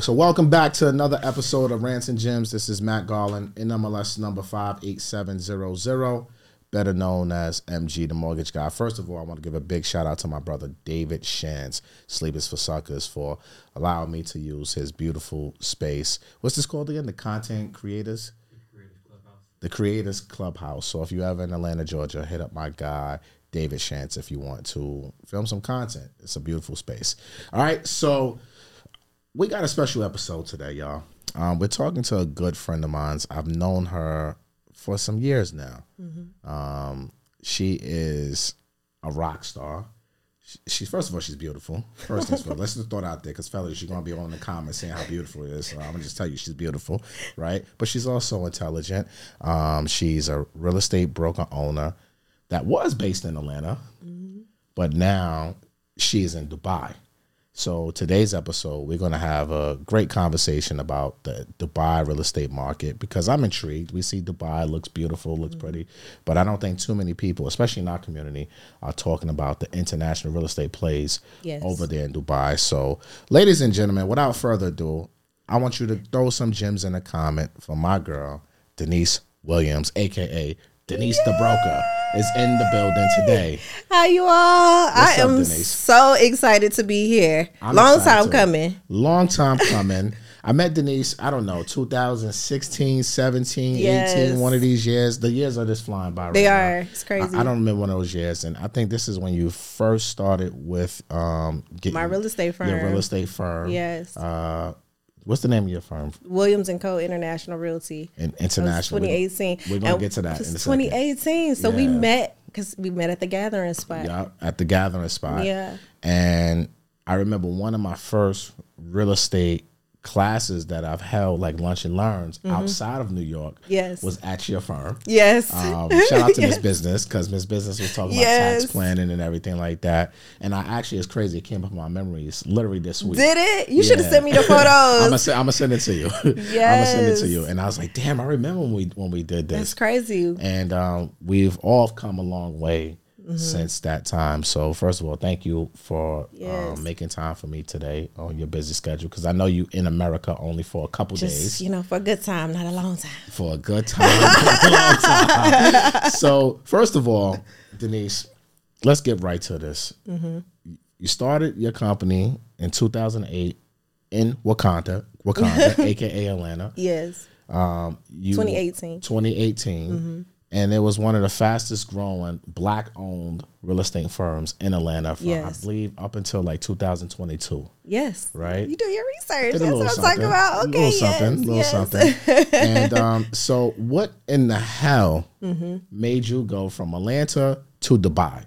So welcome back to another episode of Rants and Gems. This is Matt Garland, NMLS number 58700, better known as MG, the mortgage guy. First of all, I want to give a big shout out to my brother, David Shantz, Sleepers for Suckers, for allowing me to use his beautiful space. What's this called again? The Content Creators? The Creators Clubhouse. So if you're ever in Atlanta, Georgia, hit up my guy, David Shantz, if you want to film some content. It's a beautiful space. All right, so we got a special episode today, y'all. We're talking to a good friend of mine. I've known her for some years now. Mm-hmm. She is a rock star. She's first of all, she's beautiful. First things first. Let's just throw it out there, because fellas, she's gonna be on the comments saying how beautiful it is. So I'm gonna just tell you, she's beautiful, right? But she's also intelligent. She's a real estate broker owner that was based in Atlanta, mm-hmm. but now she's in Dubai. So today's episode, we're going to have a great conversation about the Dubai real estate market, because I'm intrigued. We see Dubai looks beautiful, looks mm-hmm. pretty, but I don't think too many people, especially in our community, are talking about the international real estate plays yes. over there in Dubai. So ladies and gentlemen, without further ado, I want you to throw some gems in a comment for my girl, Denise Williams, a.k.a. Denise the Broker, is in the building today. How you all? What's I up, am Denise? So excited to be here. Long time coming. I met Denise, I don't know, 2016, 17, yes. 18, one of these years. The years are just flying by right now. They are. It's crazy. I don't remember one of those years. And I think this is when you first started with getting my real estate firm. Your real estate firm. Yes. What's the name of your firm? Williams and Co. International Realty. And International. 2018. We're going to get to that in a second. 2018. So yeah. we met at the Gathering Spot. Yeah, at the Gathering Spot. Yeah. And I remember one of my first real estate classes that I've held, like Lunch and Learns, mm-hmm. outside of New York, yes. was at your firm. Yes. Shout out to yes. Miss Business, because Miss Business was talking yes. about tax planning and everything like that. And I actually, it's crazy, it came up in my memories literally this week. Did it? You yeah. should have sent me the photos. I'm gonna send it to you. Yes. I'm gonna send it to you. And I was like, damn, I remember when we did this. That's crazy. And we've all come a long way mm-hmm. since that time. So first of all, thank you for yes. Making time for me today on your busy schedule, because I know you in America only for a couple days. You know, for a good time, not a long time. For a good time, not a long time. So first of all, Denise, let's get right to this. Mm-hmm. You started your company in 2008 in Wakanda, aka Atlanta. Yes. 2018. Mm-hmm. And it was one of the fastest growing Black-owned real estate firms in Atlanta from, yes. I believe, up until like 2022. Yes. Right? You do your research. That's what I'm talking about. Okay, A little something. And so what in the hell mm-hmm. made you go from Atlanta to Dubai?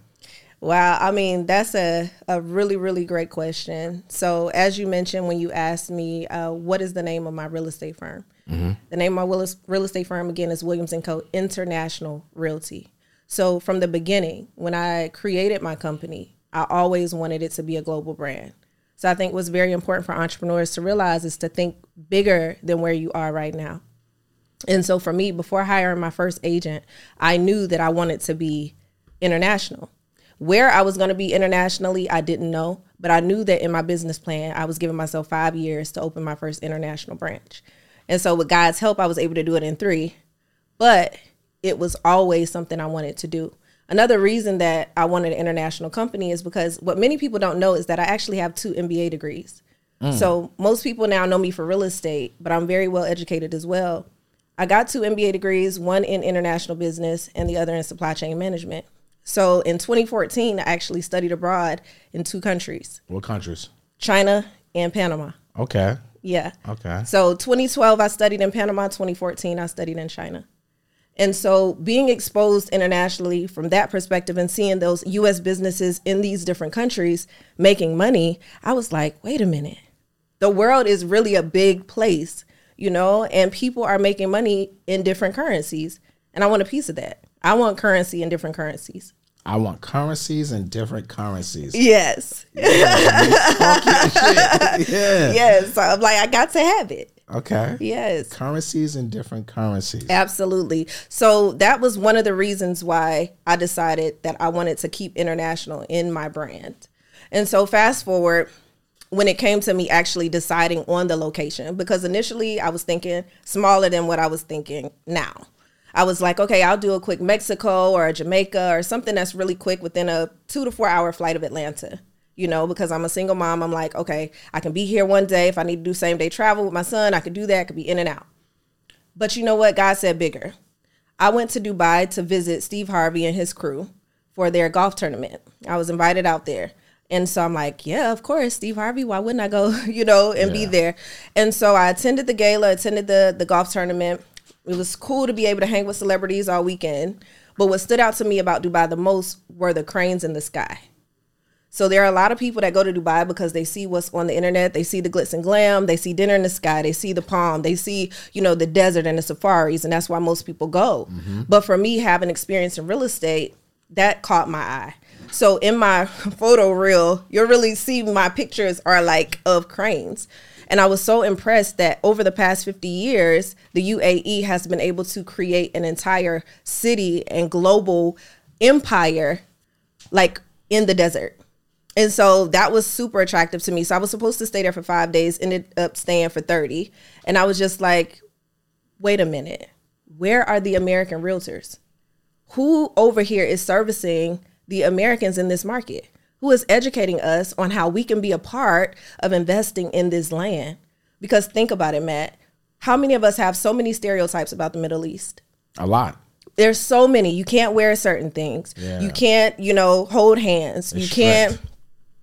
Wow. I mean, that's a really, really great question. So as you mentioned, when you asked me, what is the name of my real estate firm? Mm-hmm. The name of my real estate firm, again, is Williams & Co. International Realty. So from the beginning, when I created my company, I always wanted it to be a global brand. So I think what's very important for entrepreneurs to realize is to think bigger than where you are right now. And so for me, before hiring my first agent, I knew that I wanted to be international. Where I was going to be internationally, I didn't know, but I knew that in my business plan, I was giving myself 5 years to open my first international branch. And so with God's help, I was able to do it in 3, but it was always something I wanted to do. Another reason that I wanted an international company is because what many people don't know is that I actually have 2 MBA degrees. Mm. So most people now know me for real estate, but I'm very well educated as well. I got 2 MBA degrees, one in international business and the other in supply chain management. So in 2014, I actually studied abroad in 2 countries. What countries? China and Panama. Okay. Yeah. Okay. So 2012, I studied in Panama. 2014, I studied in China. And so being exposed internationally from that perspective and seeing those U.S. businesses in these different countries making money, I was like, wait a minute. The world is really a big place, you know, and people are making money in different currencies. And I want a piece of that. I want currency in different currencies. I want currencies and different currencies. Yes. Yeah, shit. Yeah. Yes. I'm like, I got to have it. Okay. Yes. Currencies and different currencies. Absolutely. So that was one of the reasons why I decided that I wanted to keep international in my brand. And so fast forward, when it came to me actually deciding on the location, because initially I was thinking smaller than what I was thinking now. I was like, okay, I'll do a quick Mexico or a Jamaica or something that's really quick within a 2 to 4 hour flight of Atlanta, you know, because I'm a single mom. I'm like, okay, I can be here one day. If I need to do same day travel with my son, I could do that. I could be in and out. But you know what? God said bigger. I went to Dubai to visit Steve Harvey and his crew for their golf tournament. I was invited out there. And so I'm like, yeah, of course, Steve Harvey, why wouldn't I go, you know, and be there? And so I attended the gala, attended the golf tournament. It was cool to be able to hang with celebrities all weekend. But what stood out to me about Dubai the most were the cranes in the sky. So there are a lot of people that go to Dubai because they see what's on the internet. They see the glitz and glam. They see dinner in the sky. They see the palm. They see, you know, the desert and the safaris. And that's why most people go. Mm-hmm. But for me, having experience in real estate, that caught my eye. So in my photo reel, you'll really see my pictures are like of cranes. And I was so impressed that over the past 50 years, the UAE has been able to create an entire city and global empire, like in the desert. And so that was super attractive to me. So I was supposed to stay there for 5 days, ended up staying for 30. And I was just like, wait a minute, where are the American realtors? Who over here is servicing the Americans in this market? Who is educating us on how we can be a part of investing in this land? Because think about it, Matt. How many of us have so many stereotypes about the Middle East? A lot. There's so many. You can't wear certain things. Yeah. You can't, you know, hold hands. It's strict.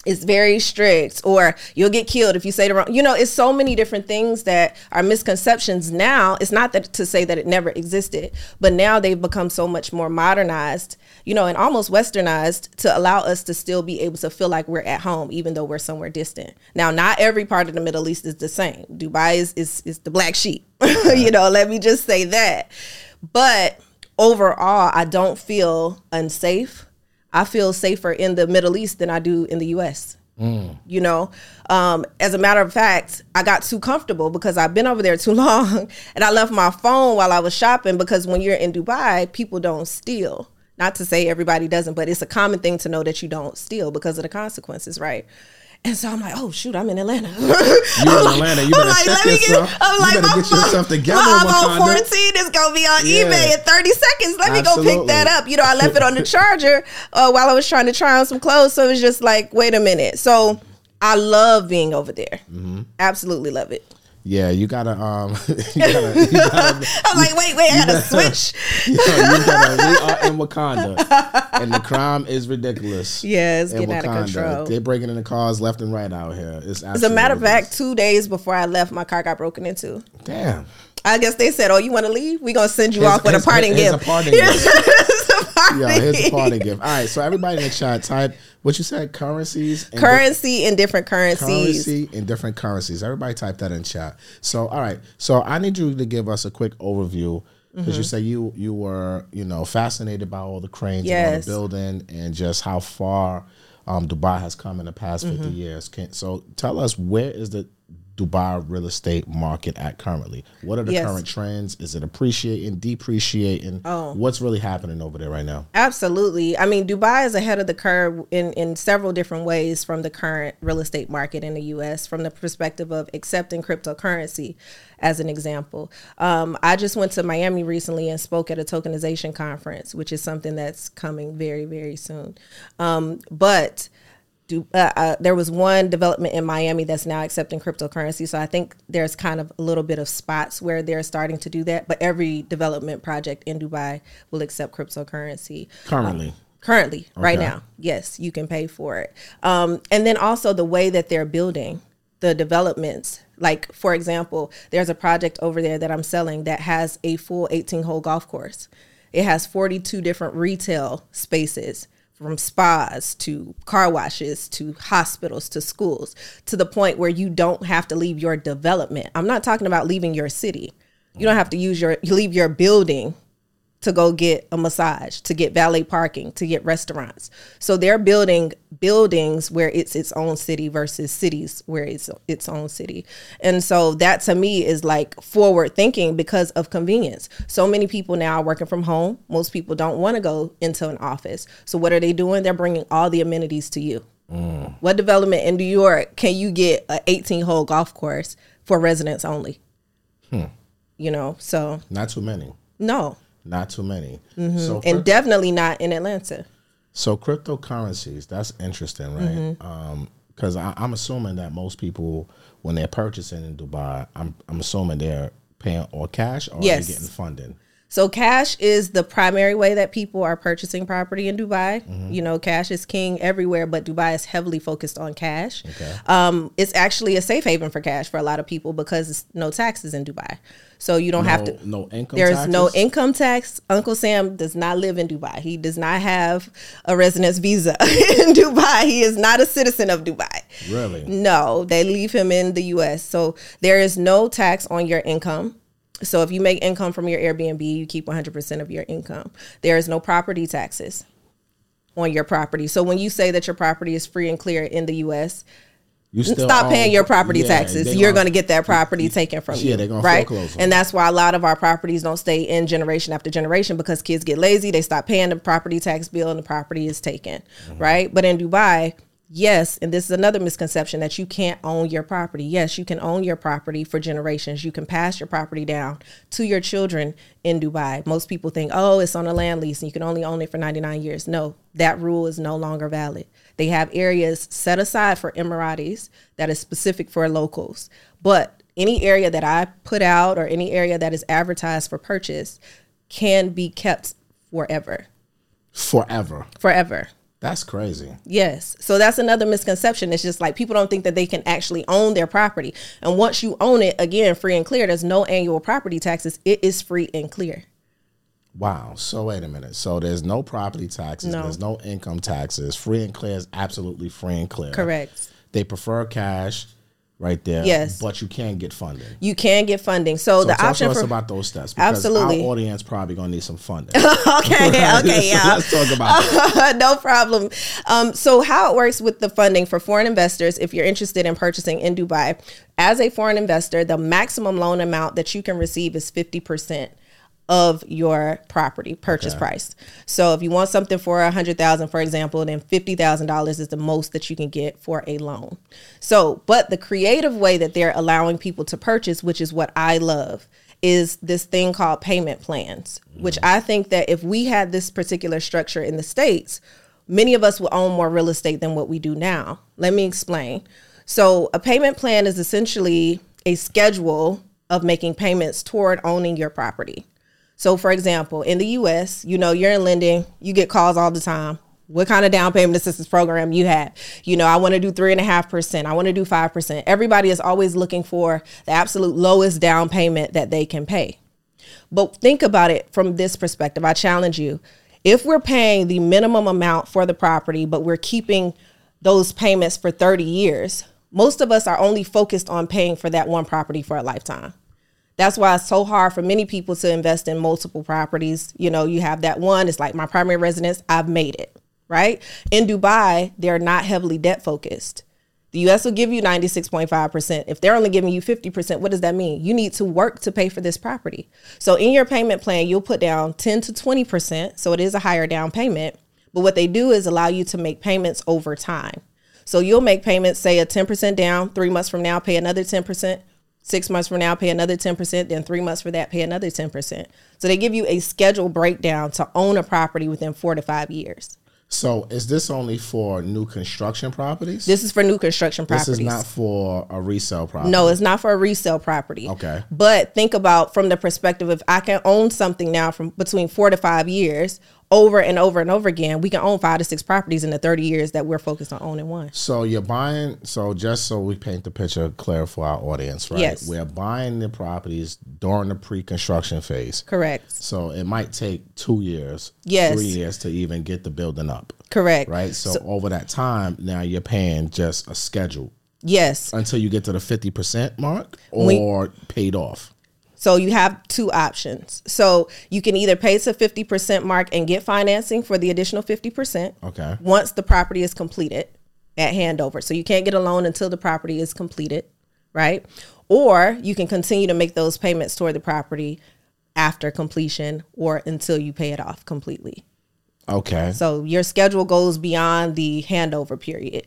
It's very strict, or you'll get killed if you say the wrong. You know, it's so many different things that are misconceptions now. It's not that to say that it never existed, but now they've become so much more modernized, you know, and almost westernized to allow us to still be able to feel like we're at home, even though we're somewhere distant. Now, not every part of the Middle East is the same. Dubai is the black sheep, you know, let me just say that. But overall, I don't feel unsafe. I feel safer in the Middle East than I do in the U.S., you know. As a matter of fact, I got too comfortable because I've been over there too long, and I left my phone while I was shopping, because when you're in Dubai, people don't steal. Not to say everybody doesn't, but it's a common thing to know that you don't steal because of the consequences, right? And so I'm like, oh, shoot, I'm in Atlanta. You're in Atlanta. You better check yourself. You better get yourself together. I'm on 14. It's going to be on eBay in 30 seconds. Let me go pick that up. You know, I left it on the charger while I was trying to try on some clothes. So it was just like, wait a minute. So I love being over there. Mm-hmm. Absolutely love it. Yeah, you gotta. I'm like, wait, I gotta switch. We are in Wakanda, and the crime is ridiculous. Yeah, it's getting out of control. They're breaking into cars left and right out here. It's absolutely. As a matter of fact, 2 days before I left, my car got broken into. Damn. I guess they said, "Oh, you want to leave? We're gonna send you off with a parting gift." Here's a parting gift. Yeah, here's a parting gift. All right, so everybody in the chat, type what you said, currency and different currencies. Everybody type that in chat. So, all right. So I need you to give us a quick overview, because you say you were, you know, fascinated by all the cranes and all the building and just how far Dubai has come in the past 50 years. So tell us, where is the Dubai real estate market at currently? What are the current trends? Is it appreciating, depreciating? What's really happening over there right now? Absolutely. I mean, Dubai is ahead of the curve in several different ways from the current real estate market in the U.S. from the perspective of accepting cryptocurrency, as an example. I just went to Miami recently and spoke at a tokenization conference, which is something that's coming very, very soon. There was one development in Miami that's now accepting cryptocurrency. So I think there's kind of a little bit of spots where they're starting to do that. But every development project in Dubai will accept cryptocurrency. Currently, right now. Yes, you can pay for it. And then also the way that they're building the developments. Like, for example, there's a project over there that I'm selling that has a full 18-hole golf course. It has 42 different retail spaces from spas to car washes to hospitals to schools, to the point where you don't have to leave your development. I'm not talking about leaving your city. You don't have to leave your building to go get a massage, to get valet parking, to get restaurants. So they're building buildings where it's its own city versus cities where it's its own city. And so that to me is like forward thinking because of convenience. So many people now are working from home. Most people don't want to go into an office. So what are they doing? They're bringing all the amenities to you. Mm. What development in New York can you get an 18-hole golf course for residents only? Hmm. You know, so. Not too many. No. Not too many. Mm-hmm. So and definitely not in Atlanta. So cryptocurrencies, that's interesting, right? Because mm-hmm. I'm assuming that most people, when they're purchasing in Dubai, I'm assuming they're paying all cash or yes. They're getting funding. So cash is the primary way that people are purchasing property in Dubai. Mm-hmm. You know, cash is king everywhere, but Dubai is heavily focused on cash. Okay. It's actually a safe haven for cash for a lot of people because it's no taxes in Dubai. So you don't have to. No income tax. There is no income tax. Uncle Sam does not live in Dubai. He does not have a residence visa in Dubai. He is not a citizen of Dubai. Really? No, they leave him in the U.S. So there is no tax on your income. So if you make income from your Airbnb, you keep 100% of your income. There is no property taxes on your property. So when you say that your property is free and clear in the U.S., you stop paying your property taxes. You're going to get that property taken from you. Yeah, they're going to foreclose. And that's why a lot of our properties don't stay in generation after generation because kids get lazy. They stop paying the property tax bill and the property is taken, mm-hmm. right? But in Dubai... Yes, and this is another misconception that you can't own your property. Yes, you can own your property for generations. You can pass your property down to your children in Dubai. Most people think, oh, it's on a land lease and you can only own it for 99 years. No, that rule is no longer valid. They have areas set aside for Emiratis that is specific for locals. But any area that I put out or any area that is advertised for purchase can be kept forever. Forever. Forever. That's crazy. Yes. So that's another misconception. It's just like people don't think that they can actually own their property. And once you own it, again, free and clear, there's no annual property taxes. It is free and clear. Wow. So wait a minute. So there's no property taxes. No. There's no income taxes. Free and clear is absolutely free and clear. Correct. They prefer cash. Right there. Yes. But you can get funding. You can get funding. So the option talk to us about those steps. Absolutely. Our audience probably going to need some funding. Okay. Yeah. Let's talk about that. No problem. So how it works with the funding for foreign investors, if you're interested in purchasing in Dubai, as a foreign investor, the maximum loan amount that you can receive is 50% of your property purchase price. So if you want something for $100,000, for example, then $50,000 is the most that you can get for a loan. So, but the creative way that they're allowing people to purchase, which is what I love, is this thing called payment plans, which I think that if we had this particular structure in the States, many of us would own more real estate than what we do now. Let me explain. So a payment plan is essentially a schedule of making payments toward owning your property. So, for example, in the U.S., you know, you're in lending, you get calls all the time. What kind of down payment assistance program you have? You know, I want to do 3.5%. I want to do 5%. Everybody is always looking for the absolute lowest down payment that they can pay. But think about it from this perspective. I challenge you. If we're paying the minimum amount for the property, but we're keeping those payments for 30 years, most of us are only focused on paying for that one property for a lifetime. That's why it's so hard for many people to invest in multiple properties. You know, you have that one. It's like my primary residence. I've made it, right? In Dubai, they're not heavily debt focused. The U.S. will give you 96.5%. If they're only giving you 50%, what does that mean? You need to work to pay for this property. So in your payment plan, you'll put down 10 to 20%. So it is a higher down payment. But what they do is allow you to make payments over time. So you'll make payments, say a 10% down, 3 months from now, pay another 10%. 6 months from now, pay another 10%, then 3 months for that, pay another 10%. So they give you a schedule breakdown to own a property within 4 to 5 years. So is this only for new construction properties? This is for new construction properties. This is not for a resale property. No, it's not for a resale property. Okay. But think about from the perspective of I can own something now from between 4 to 5 years over and over and over again. We can own 5 to 6 properties in the 30 years that we're focused on owning one. So you're buying, so just so we paint the picture clear for our audience, right? Yes. We're buying the properties during the pre-construction phase. Correct. So it might take 2 years, yes, 3 years to even get the building up. Correct. Right? So over that time, now you're paying just a schedule. Yes. Until you get to the 50% mark or paid off. So you have 2 options. So you can either pay to 50% mark and get financing for the additional 50%. Okay. Once the property is completed at handover. So you can't get a loan until the property is completed, right? Or you can continue to make those payments toward the property after completion or until you pay it off completely. Okay. So your schedule goes beyond the handover period.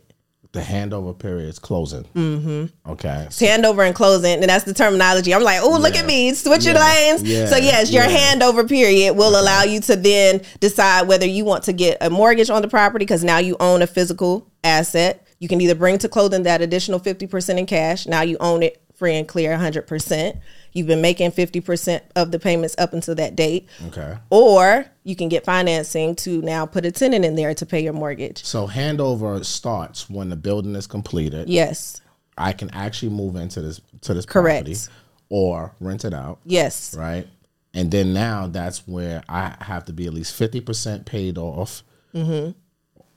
The handover period is closing. Mm-hmm. Okay. It's handover and closing, and that's the terminology. I'm like, oh, look at me, switch your lanes. Yeah. So, yes, your handover period will allow you to then decide whether you want to get a mortgage on the property because now you own a physical asset. You can either bring to closing that additional 50% in cash. Now you own it free and clear 100%. You've been making 50% of the payments up until that date. Okay. Or you can get financing to now put a tenant in there to pay your mortgage. So handover starts when the building is completed. Yes. I can actually move into this Correct. Property or rent it out. Yes. Right? And then now that's where I have to be at least 50% paid off. Mm-hmm.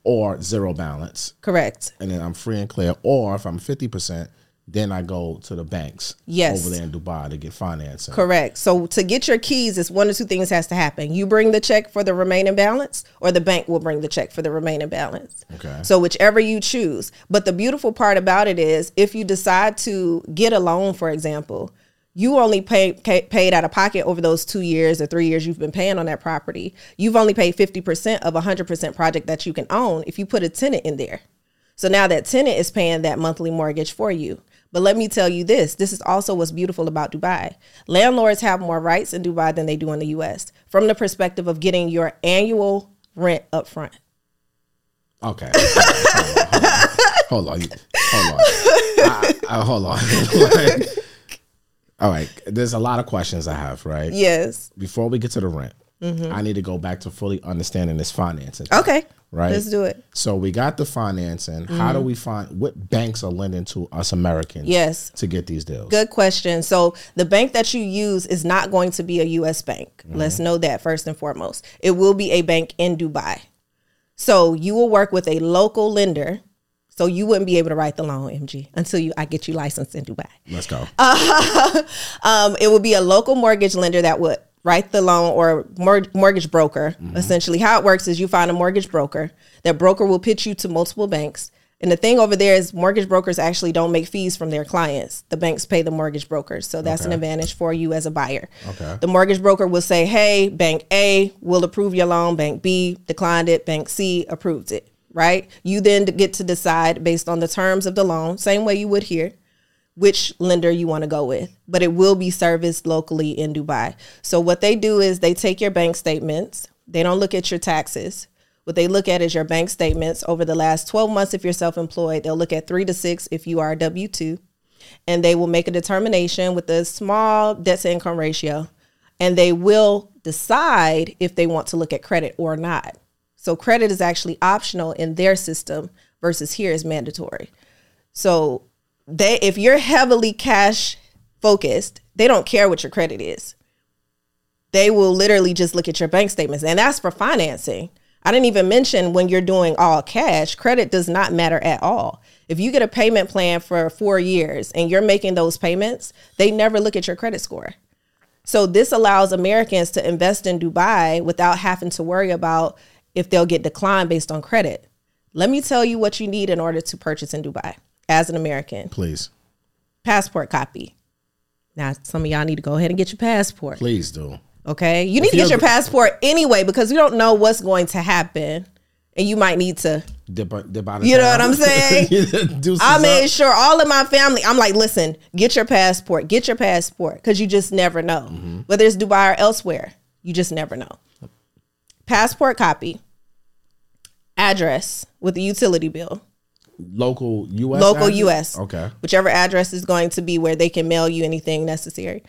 Or zero balance. Correct. And then I'm free and clear. Or if I'm 50%, then I go to the banks over there in Dubai to get financing. Correct. So to get your keys, it's one of 2 things has to happen. You bring the check for the remaining balance, or the bank will bring the check for the remaining balance. Okay. So whichever you choose. But the beautiful part about it is if you decide to get a loan, for example, you only paid out of pocket over those 2 years or 3 years you've been paying on that property. You've only paid 50% of 100% project that you can own if you put a tenant in there. So now that tenant is paying that monthly mortgage for you. But let me tell you this. This is also what's beautiful about Dubai. Landlords have more rights in Dubai than they do in the U.S. from the perspective of getting your annual rent up front. Okay. Hold on. Like, all right. There's a lot of questions I have, right? Yes. Before we get to the rent, I need to go back to fully understanding this financing. Okay. Right? Let's do it. So we got the financing. Mm-hmm. How do we find what banks are lending to us Americans to get these deals? Good question. So the bank that you use is not going to be a U.S. bank. Mm-hmm. Let's know that first and foremost. It will be a bank in Dubai. So you will work with a local lender. So you wouldn't be able to write the loan, MG, until I get you licensed in Dubai. Let's go. It will be a local mortgage lender that would write the loan, or mortgage broker. Mm-hmm. Essentially, how it works is you find a mortgage broker. That broker will pitch you to multiple banks. And the thing over there is mortgage brokers actually don't make fees from their clients. The banks pay the mortgage brokers. So that's an advantage for you as a buyer. Okay. The mortgage broker will say, hey, Bank A will approve your loan. Bank B declined it. Bank C approved it. Right? You then get to decide based on the terms of the loan, same way you would here, which lender you want to go with, but it will be serviced locally in Dubai. So what they do is they take your bank statements. They don't look at your taxes. What they look at is your bank statements over the last 12 months. If you're self-employed, they'll look at 3 to 6 if you are W-2, and they will make a determination with a small debt to income ratio, and they will decide if they want to look at credit or not. So credit is actually optional in their system versus here is mandatory. So if you're heavily cash focused, they don't care what your credit is. They will literally just look at your bank statements. And that's for financing. I didn't even mention when you're doing all cash, credit does not matter at all. If you get a payment plan for 4 years and you're making those payments, they never look at your credit score. So this allows Americans to invest in Dubai without having to worry about if they'll get declined based on credit. Let me tell you what you need in order to purchase in Dubai. As an American, please. Passport copy. Now, some of y'all need to go ahead and get your passport. Please do. Okay. You need to get your passport anyway, because we don't know what's going to happen. And you might need to dip out of You town. Know what I'm saying? I made sure all of my family, I'm like, listen, get your passport. Because you just never know. Mm-hmm. Whether it's Dubai or elsewhere, you just never know. Passport copy. Address with a utility bill. Local U.S. Local address? U.S. Okay. Whichever address is going to be where they can mail you anything necessary.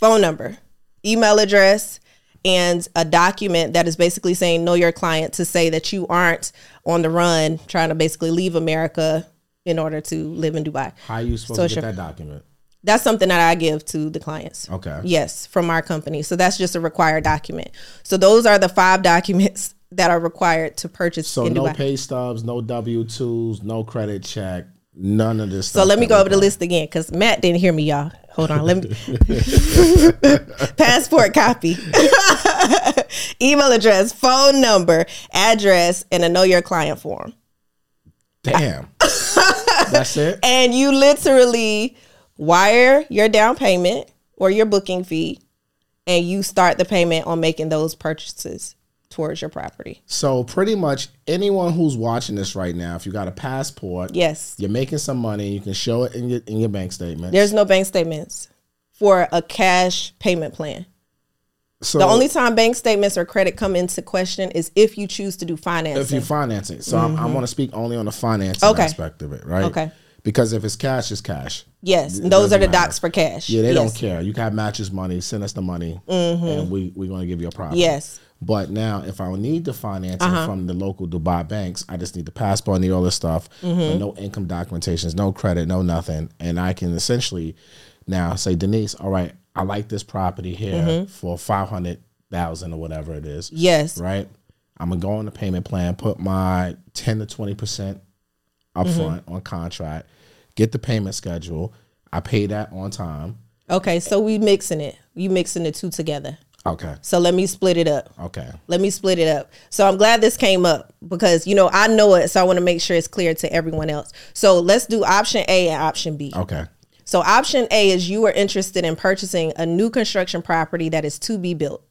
Phone number, email address, and a document that is basically saying know your client to say that you aren't on the run trying to basically leave America in order to live in Dubai. How are you supposed to get that document? That's something that I give to the clients. Okay. Yes, from our company. So that's just a required document. So those are the 5 documents that are required to purchase in Dubai. So no pay stubs, no W-2s, no credit check, none of this stuff. So let me go over the list again because Matt didn't hear me, y'all. Hold on. Let me passport copy, email address, phone number, address, and a know your client form. Damn. That's it. And you literally wire your down payment or your booking fee, and you start the payment on making those purchases towards your property. So pretty much anyone who's watching this right now, if you got a passport, yes, you're making some money, you can show it in your bank statement. There's no bank statements for a cash payment plan. So the only time bank statements or credit come into question is if you choose to do financing. If you finance it. So mm-hmm. I'm going to speak only on the financing aspect of it, right? Okay. Because if it's cash, it's cash. Yes. And those are the docs for cash. Yeah, they don't care. You can have matches money, send us the money, mm-hmm. and we're going to give you a profit. Yes. But now, if I need the financing from the local Dubai banks, I just need the passport, I need all this stuff, mm-hmm. no income documentations, no credit, no nothing. And I can essentially now say, Denise, all right, I like this property here mm-hmm. for $500,000 or whatever it is. Yes. Right? I'm going to go on the payment plan, put my 10 to 20% up front on contract, get the payment schedule. I pay that on time. Okay, so we mixing it. You mixing the two together. Okay. So let me split it up. Okay. Let me split it up. So I'm glad this came up because, you know, I know it, so I want to make sure it's clear to everyone else. So let's do option A and option B. Okay. So option A is you are interested in purchasing a new construction property that is to be built.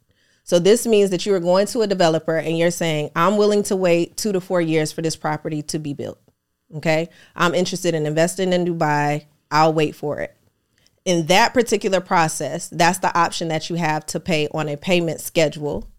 So this means that you are going to a developer and you're saying, I'm willing to wait 2 to 4 years for this property to be built. Okay. I'm interested in investing in Dubai. I'll wait for it. In that particular process, that's the option that you have to pay on a payment schedule,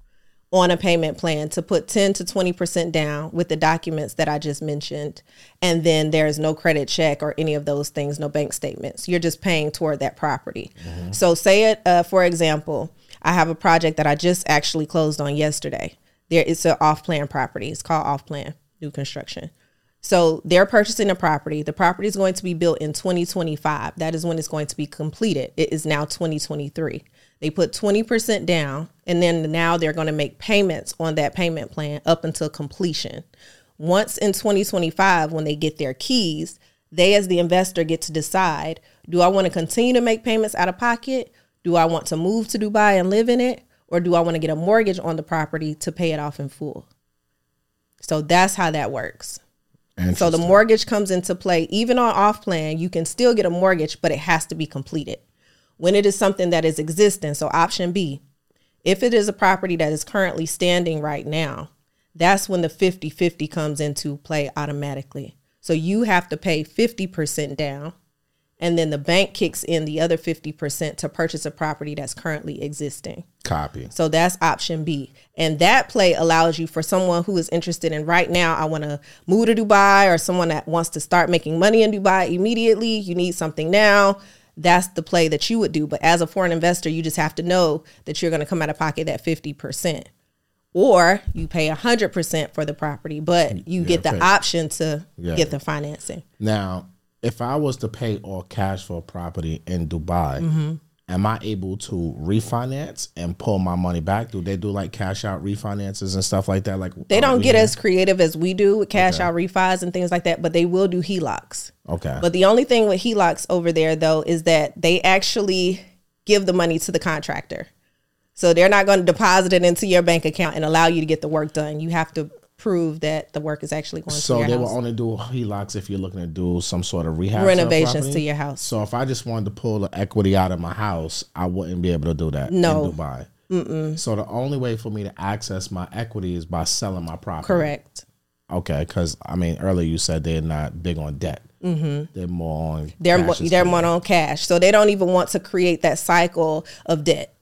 on a payment plan, to put 10 to 20% down with the documents that I just mentioned. And then there's no credit check or any of those things, no bank statements. You're just paying toward that property. Mm-hmm. So say it, for example, I have a project that I just actually closed on yesterday. There is an off-plan property. It's called off-plan new construction. So they're purchasing a property. The property is going to be built in 2025. That is when it's going to be completed. It is now 2023. They put 20% down, and then now they're going to make payments on that payment plan up until completion. Once in 2025, when they get their keys, they as the investor get to decide, do I want to continue to make payments out of pocket? Do I want to move to Dubai and live in it? Or do I want to get a mortgage on the property to pay it off in full? So that's how that works. So the mortgage comes into play. Even on off plan, you can still get a mortgage, but it has to be completed. When it is something that is existing, so option B, if it is a property that is currently standing right now, that's when the 50-50 comes into play automatically. So you have to pay 50% down, and then the bank kicks in the other 50% to purchase a property that's currently existing. Copy. So that's option B. And that play allows you, for someone who is interested in right now, I want to move to Dubai, or someone that wants to start making money in Dubai immediately, you need something now. That's the play that you would do. But as a foreign investor, you just have to know that you're going to come out of pocket that 50%. Or you pay 100% for the property, but you get the option to get the financing. Now, if I was to pay all cash for a property in Dubai, mm-hmm. am I able to refinance and pull my money back? Do they do like cash out refinances and stuff like that? Like they don't get as creative as we do with cash out refis and things like that, but they will do HELOCs. Okay. But the only thing with HELOCs over there, though, is that they actually give the money to the contractor. So they're not going to deposit it into your bank account and allow you to get the work done. You have to prove that the work is actually going to your house. So they will only do HELOCs if you're looking to do some sort of rehab renovations to your house. So if I just wanted to pull the equity out of my house, I wouldn't be able to do that in Dubai. Mm-mm. So the only way for me to access my equity is by selling my property. Correct. Okay, because I mean earlier you said they're not big on debt. Mm-hmm. They're more on cash. They're more on cash. So they don't even want to create that cycle of debt.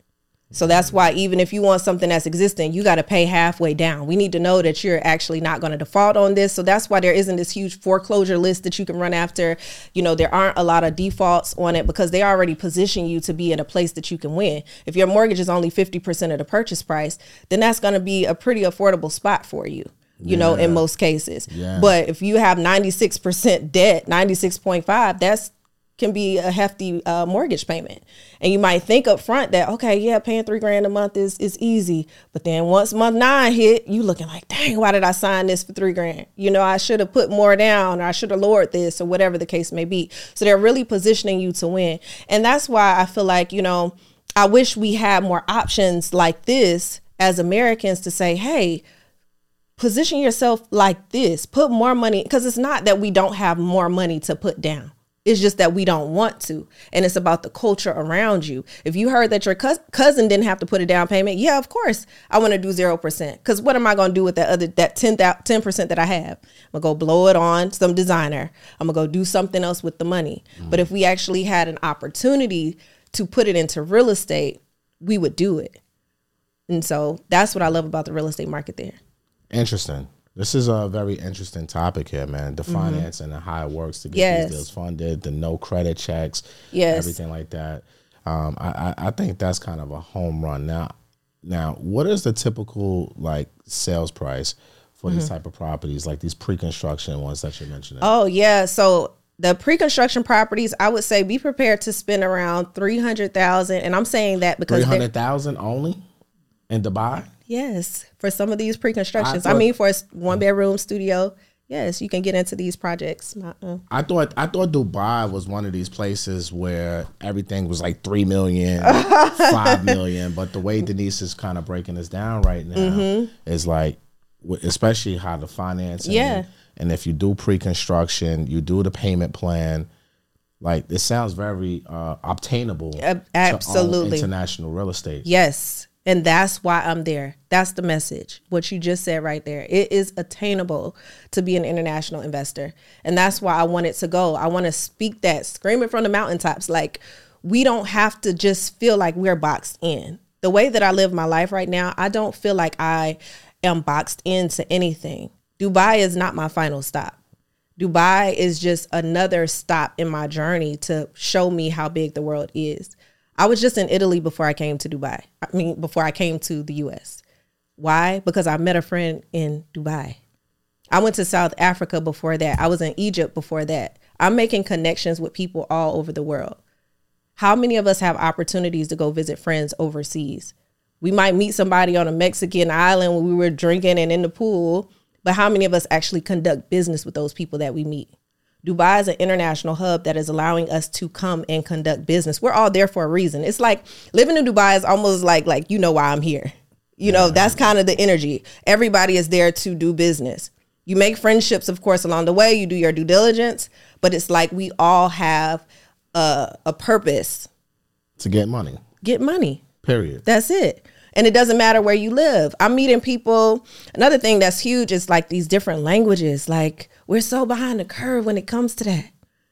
So that's why even if you want something that's existing, you got to pay halfway down. We need to know that you're actually not going to default on this. So that's why there isn't this huge foreclosure list that you can run after. You know, there aren't a lot of defaults on it because they already position you to be in a place that you can win. If your mortgage is only 50% of the purchase price, then that's going to be a pretty affordable spot for you. You know, in most cases. But if you have 96% debt, 96.5, that's can be a hefty mortgage payment. And you might think up front that, okay, yeah, paying $3,000 a month is easy. But then once month 9 hit, you looking like, dang, why did I sign this for $3,000? You know, I should have put more down, or I should have lowered this, or whatever the case may be. So they're really positioning you to win. And that's why I feel like, you know, I wish we had more options like this as Americans to say, hey, position yourself like this, put more money, because it's not that we don't have more money to put down. It's just that we don't want to. And it's about the culture around you. If you heard that your cousin didn't have to put a down payment, yeah, of course, I want to do 0%. Because what am I going to do with that 10% that I have? I'm going to go blow it on some designer. I'm going to go do something else with the money. Mm-hmm. But if we actually had an opportunity to put it into real estate, we would do it. And so that's what I love about the real estate market there. Interesting. This is a very interesting topic here, man. The finance and the how it works to get these deals funded, the no credit checks, everything like that. I think that's kind of a home run. Now, what is the typical like sales price for these type of properties, like these pre-construction ones that you mentioned? Oh yeah, so the pre-construction properties, I would say be prepared to spend around $300,000, and I'm saying that because $300,000 only in Dubai. Yes, for some of these pre-constructions. I mean, for a one-bedroom studio, yes, you can get into these projects. I thought Dubai was one of these places where everything was like $3 million, $5 million. But the way Denise is kind of breaking this down right now is like, especially how the financing. Yeah. And if you do pre-construction, you do the payment plan. Like, this sounds very obtainable. Absolutely. To own international real estate. Yes. And that's why I'm there. That's the message. What you just said right there. It is attainable to be an international investor. And that's why I want it to go. I want to speak that, scream it from the mountaintops. Like, we don't have to just feel like we're boxed in. The way that I live my life right now, I don't feel like I am boxed into anything. Dubai is not my final stop. Dubai is just another stop in my journey to show me how big the world is. I was just in Italy before I came to Dubai. I mean, before I came to the U.S. Why? Because I met a friend in Dubai. I went to South Africa before that. I was in Egypt before that. I'm making connections with people all over the world. How many of us have opportunities to go visit friends overseas? We might meet somebody on a Mexican island when we were drinking and in the pool, but how many of us actually conduct business with those people that we meet? Dubai is an international hub that is allowing us to come and conduct business. We're all there for a reason. It's like living in Dubai is almost like, you know why I'm here. You know, that's kind of the energy. Everybody is there to do business. You make friendships, of course, along the way. You do your due diligence. But it's like we all have a purpose. To get money. Get money. Period. That's it. And it doesn't matter where you live. I'm meeting people. Another thing that's huge is like these different languages. Like, we're so behind the curve when it comes to that.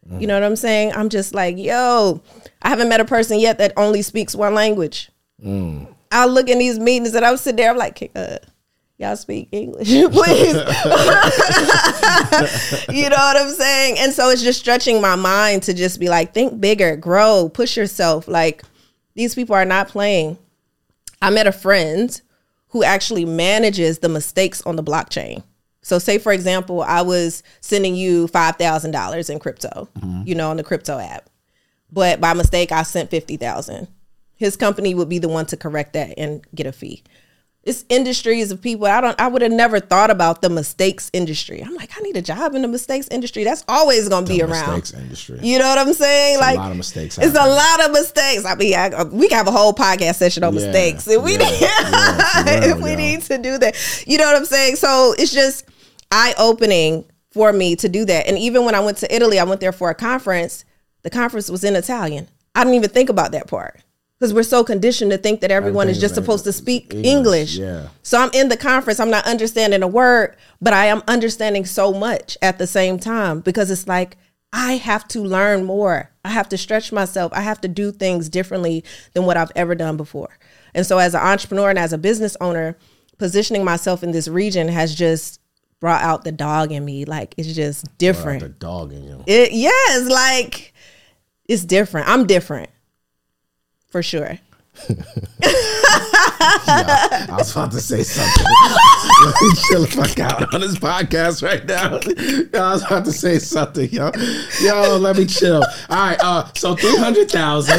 Mm-hmm. You know what I'm saying? I'm just like, yo, I haven't met a person yet that only speaks one language. Mm. I look in these meetings and I'm sitting there. I'm like, y'all speak English, please. You know what I'm saying? And so it's just stretching my mind to just be like, think bigger, grow, push yourself. Like, these people are not playing. I met a friend who actually manages the mistakes on the blockchain. So say, for example, I was sending you $5,000 in crypto, you know, on the crypto app. But by mistake, I sent $50,000. His company would be the one to correct that and get a fee. It's industries of people. I would have never thought about the mistakes industry. I'm like, I need a job in the mistakes industry. That's always going to be around. Mistakes industry. You know what I'm saying? It's like a lot of mistakes. It's a lot of mistakes. I mean, we can have a whole podcast session on mistakes if we need to do that. You know what I'm saying? So it's just eye opening for me to do that. And even when I went to Italy, I went there for a conference. The conference was in Italian. I didn't even think about that part. Because we're so conditioned to think that everyone is just supposed to speak English. Yeah. So I'm in the conference. I'm not understanding a word, but I am understanding so much at the same time because it's like, I have to learn more. I have to stretch myself. I have to do things differently than what I've ever done before. And so as an entrepreneur and as a business owner, positioning myself in this region has just brought out the dog in me. Like, it's just different. The dog in you. Yes, like, it's different. I'm different. For sure. Yeah, I was about to say something. Chill the fuck out on this podcast right now. I was about to say something, yo. Yo, let me chill. All right, so $300,000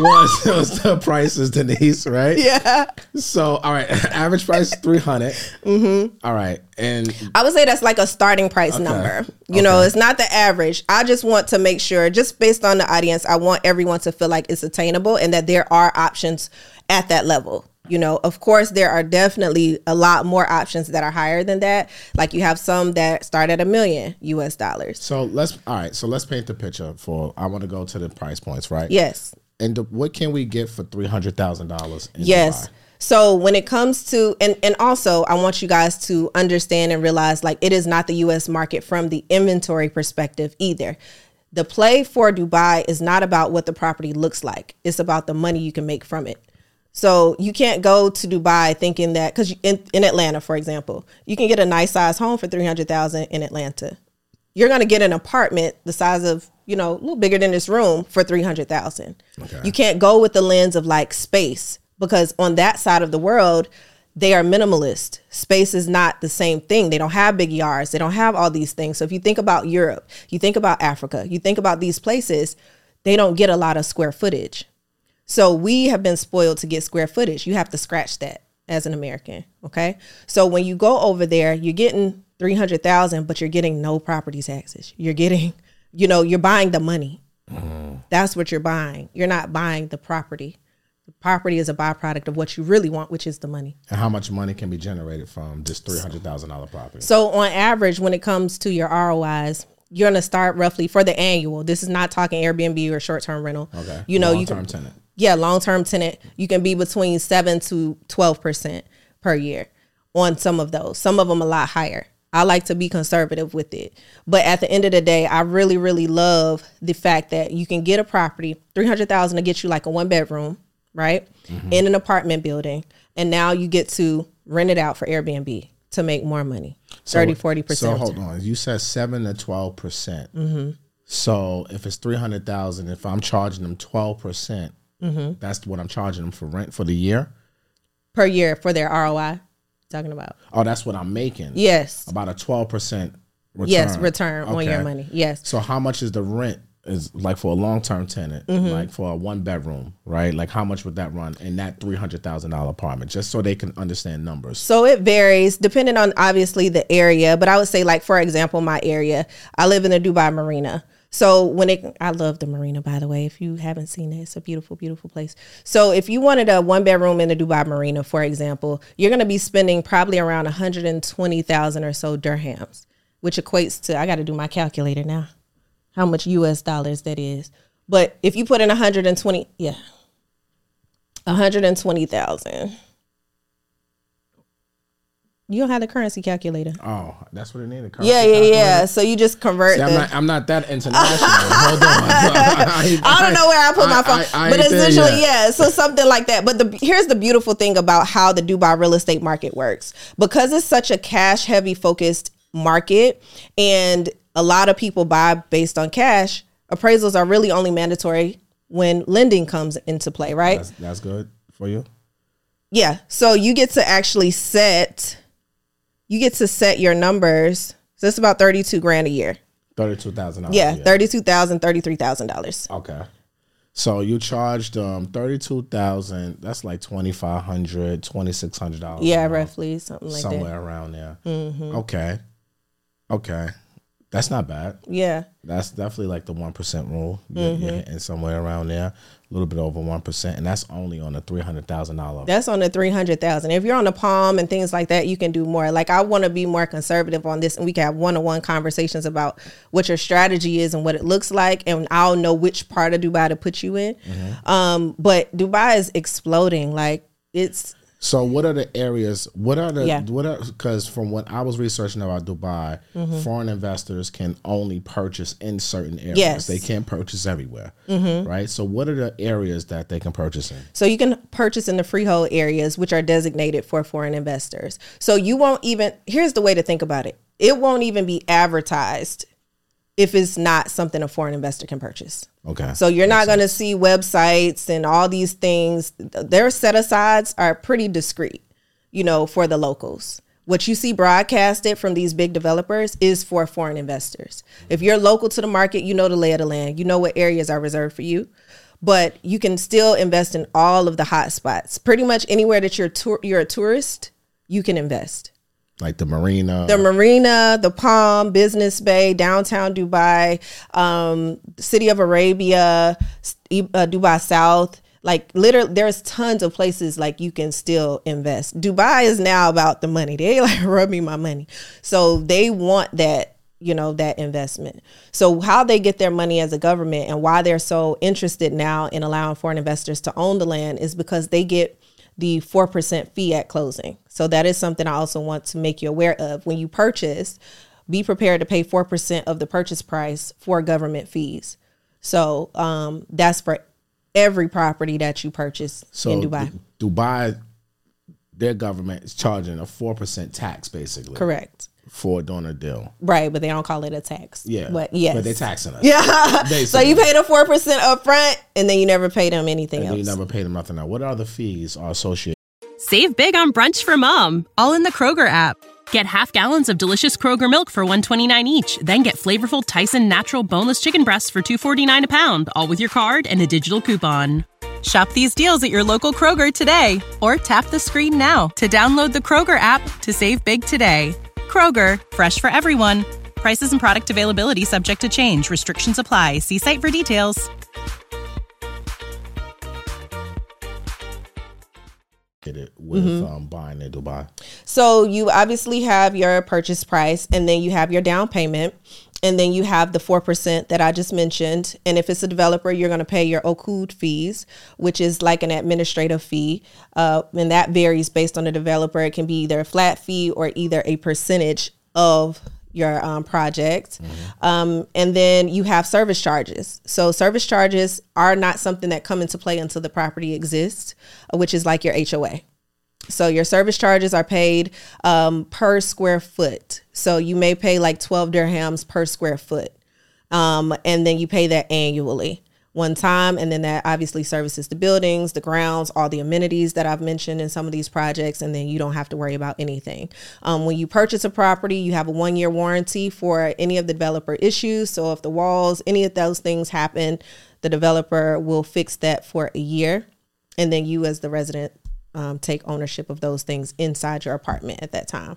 was the prices, Denise, right? Yeah. So, all right, average price $300. Mm-hmm. All right, and I would say that's like a starting price number. You know, it's not the average. I just want to make sure, just based on the audience, I want everyone to feel like it's attainable and that there are options at that level. You know, of course, there are definitely a lot more options that are higher than that. Like, you have some that start at $1 million. So let's paint the picture for, I want to go to the price points, right? Yes. And what can we get for $300,000? Yes. Dubai? So when it comes to, and also I want you guys to understand and realize, like, it is not the U.S. market from the inventory perspective either. The play for Dubai is not about what the property looks like. It's about the money you can make from it. So you can't go to Dubai thinking that, because in Atlanta, for example, you can get a nice size home for $300,000 in Atlanta. You're going to get an apartment the size of, you know, a little bigger than this room for $300,000. Okay. You can't go with the lens of like space, because on that side of the world, they are minimalist. Space is not the same thing. They don't have big yards. They don't have all these things. So if you think about Europe, you think about Africa, you think about these places, they don't get a lot of square footage. So we have been spoiled to get square footage. You have to scratch that as an American, okay? So when you go over there, you're getting $300,000, but you're getting no property taxes. You're getting, you know, you're buying the money. Mm-hmm. That's what you're buying. You're not buying the property. The property is a byproduct of what you really want, which is the money. And how much money can be generated from this $300,000 property? So on average, when it comes to your ROIs, you're gonna start roughly for the annual. This is not talking Airbnb or short-term rental. Okay, you know, long-term tenant. Yeah, long-term tenant, you can be between 7 to 12% per year on some of those. Some of them a lot higher. I like to be conservative with it. But at the end of the day, I really, really love the fact that you can get a property, $300,000 to get you like a one-bedroom, right, mm-hmm. in an apartment building, and now you get to rent it out for Airbnb to make more money, 30, 40%. So hold on. You said 7 to 12%. Mm-hmm. So if it's $300,000, if I'm charging them 12%, mm-hmm. that's what I'm charging them for rent for the year? Per year for their ROI, talking about. Oh, that's what I'm making? Yes. About a 12% return? Yes, return on your money, yes. So how much is the rent, is like for a long-term tenant, mm-hmm. like for a one-bedroom, right? Like how much would that run in that $300,000 apartment, just so they can understand numbers? So it varies, depending on, obviously, the area. But I would say, like, for example, my area, I live in the Dubai Marina. So I love the marina, by the way, if you haven't seen it, it's a beautiful, beautiful place. So if you wanted a one bedroom in the Dubai Marina, for example, you're going to be spending probably around 120,000 or so dirhams, which equates to, I got to do my calculator now, how much US dollars that is. But if you put in 120,000. You don't have the currency calculator. Oh, that's what it needed. Yeah. So you just convert. See, I'm not that international. Hold on. I don't know where I put my phone. But essentially, yeah. So something like that. But here's the beautiful thing about how the Dubai real estate market works. Because it's such a cash heavy focused market and a lot of people buy based on cash, appraisals are really only mandatory when lending comes into play, right? That's good for you. Yeah. So you get to actually set your numbers. So it's about $32,000 a year. $32,000. Yeah, $32,000, $33,000. Okay. So you charged $32,000. That's like $2,500, $2,600. Yeah, roughly something like that. Somewhere around there. Mm-hmm. Okay. That's not bad. Yeah. That's definitely like the 1% rule. Mm-hmm. You're hitting somewhere around there, a little bit over 1%. And that's only on the $300,000. That's on the $300,000. If you're on the Palm and things like that, you can do more. Like, I want to be more conservative on this, and we can have one-on-one conversations about what your strategy is and what it looks like. And I'll know which part of Dubai to put you in. Mm-hmm. But Dubai is exploding. Like, it's So what are the areas, because from what I was researching about Dubai, mm-hmm. foreign investors can only purchase in certain areas. Yes. They can't purchase everywhere, mm-hmm. right? So what are the areas that they can purchase in? So you can purchase in the freehold areas, which are designated for foreign investors. So you won't even, here's the way to think about it. It won't even be advertised if it's not something a foreign investor can purchase. Okay. So you're not going to see websites and all these things. Their set-asides are pretty discreet, you know, for the locals. What you see broadcasted from these big developers is for foreign investors. If you're local to the market, you know the lay of the land. You know what areas are reserved for you. But you can still invest in all of the hot spots. Pretty much anywhere that you're a tourist, you can invest. Like the marina, the Palm, Business Bay, downtown Dubai, City of Arabia, Dubai South. Like literally, there's tons of places like you can still invest. Dubai is now about the money. They like rub me my money, so they want that, you know, that investment. So how they get their money as a government and why they're so interested now in allowing foreign investors to own the land is because they get the 4% fee at closing. So that is something I also want to make you aware of. When you purchase, be prepared to pay 4% of the purchase price for government fees. So that's for every property that you purchase in Dubai. Dubai, their government is charging a 4% tax basically. Correct. For doing a deal. Right, but they don't call it a tax. Yeah. But yes. But they're taxing us. Yeah. Basically. So you pay the 4% up front and then you never pay them anything else. You never pay them nothing else. What other fees are associated? Save big on brunch for mom, all in the Kroger app. Get half gallons of delicious Kroger milk for $1.29 each. Then get flavorful Tyson natural boneless chicken breasts for $2.49 a pound, all with your card and a digital coupon. Shop these deals at your local Kroger today or tap the screen now to download the Kroger app to save big today. Kroger, fresh for everyone. Prices and product availability subject to change. Restrictions apply. See site for details. With mm-hmm. Buying in Dubai. So you obviously have your purchase price, and then you have your down payment, and then you have the 4% that I just mentioned. And if it's a developer, you're going to pay your OCUD fees, which is like an administrative fee. And that varies based on the developer. It can be either a flat fee or either a percentage of your project. Mm-hmm. And then you have service charges. So service charges are not something that come into play until the property exists, which is like your HOA. So your service charges are paid per square foot. So you may pay like 12 dirhams per square foot. And then you pay that annually one time. And then that obviously services the buildings, the grounds, all the amenities that I've mentioned in some of these projects. And then you don't have to worry about anything. When you purchase a property, you have a 1-year warranty for any of the developer issues. So if the walls, any of those things happen, the developer will fix that for a year. And then you as the resident take ownership of those things inside your apartment at that time.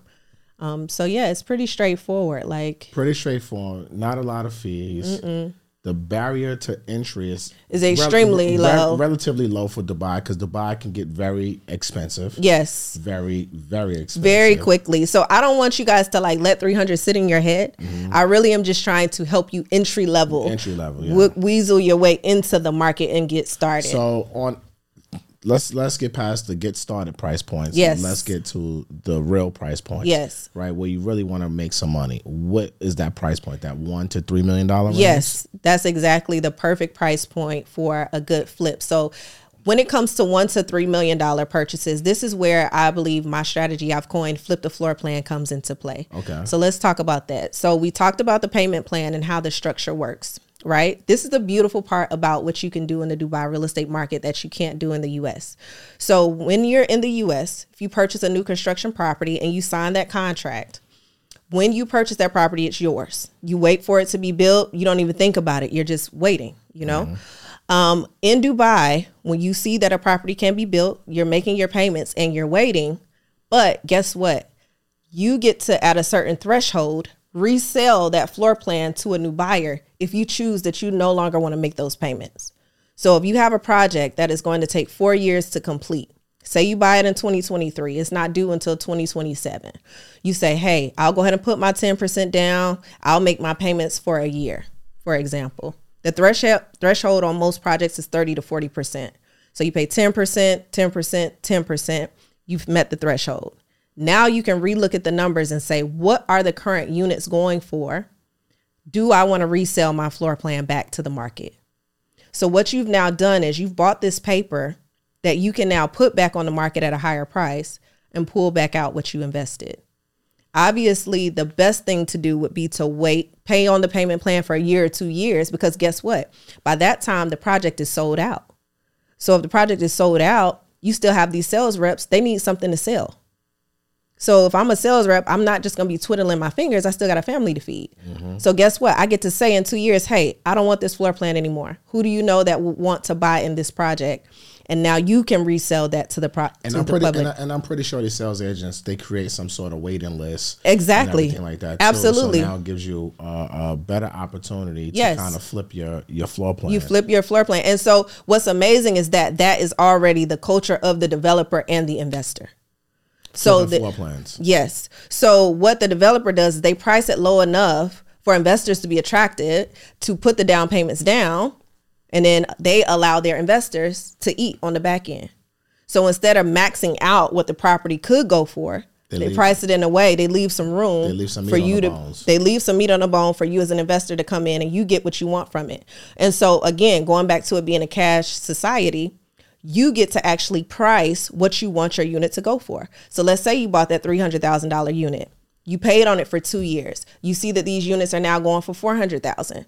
So yeah, it's pretty straightforward. Not a lot of fees. Mm-mm. The barrier to entry is extremely low. Relatively low for Dubai, because Dubai can get very expensive. Yes. Very, very expensive. Very quickly. So I don't want you guys to let 300 sit in your head. Mm-hmm. I really am just trying to help you entry level. Entry level, yeah. Weasel your way into the market and get started. So let's get past the get started price points. Yes. And let's get to the real price points. Yes. Right. Where you really want to make some money. What is that price point? That $1 to $3 million range? Yes. That's exactly the perfect price point for a good flip. So when it comes to $1 to $3 million purchases, this is where I believe my strategy I've coined, flip the floor plan, comes into play. Okay. So let's talk about that. So we talked about the payment plan and how the structure works. Right. This is the beautiful part about what you can do in the Dubai real estate market that you can't do in the U.S. So when you're in the U.S., if you purchase a new construction property and you sign that contract, when you purchase that property, it's yours. You wait for it to be built. You don't even think about it. You're just waiting, you know. Mm-hmm. In Dubai, when you see that a property can be built, you're making your payments and you're waiting. But guess what? You get to, at a certain threshold, resell that floor plan to a new buyer if you choose that you no longer want to make those payments. So if you have a project that is going to take 4 years to complete, say you buy it in 2023, it's not due until 2027. You say, hey, I'll go ahead and put my 10% down. I'll make my payments for a year, for example. The threshold on most projects is 30 to 40%. So you pay 10%, 10%, 10%. you've met the threshold. Now you can relook at the numbers and say, what are the current units going for? Do I want to resell my floor plan back to the market? So what you've now done is you've bought this paper that you can now put back on the market at a higher price and pull back out what you invested. Obviously, the best thing to do would be to wait, pay on the payment plan for a year or 2 years, because guess what? By that time, the project is sold out. So if the project is sold out, you still have these sales reps. They need something to sell. So if I'm a sales rep, I'm not just going to be twiddling my fingers. I still got a family to feed. Mm-hmm. So guess what? I get to say in 2 years, hey, I don't want this floor plan anymore. Who do you know that will want to buy in this project? And now you can resell that to the public. And I'm pretty sure the sales agents, they create some sort of waiting list. Exactly. And everything like that. Absolutely. So now it gives you a better opportunity to kind of flip your floor plan. You flip your floor plan. And so what's amazing is that that is already the culture of the developer and the investor. So the floor plans. Yes. So what the developer does is they price it low enough for investors to be attracted to put the down payments down, and then they allow their investors to eat on the back end. So instead of maxing out what the property could go for, they price it in a way, they leave some room, they leave some meat for you to, they leave some meat on the bone for you as an investor to come in and you get what you want from it. And so again, going back to it being a cash society, you get to actually price what you want your unit to go for. So let's say you bought that $300,000 unit. You paid on it for 2 years. You see that these units are now going for $400,000.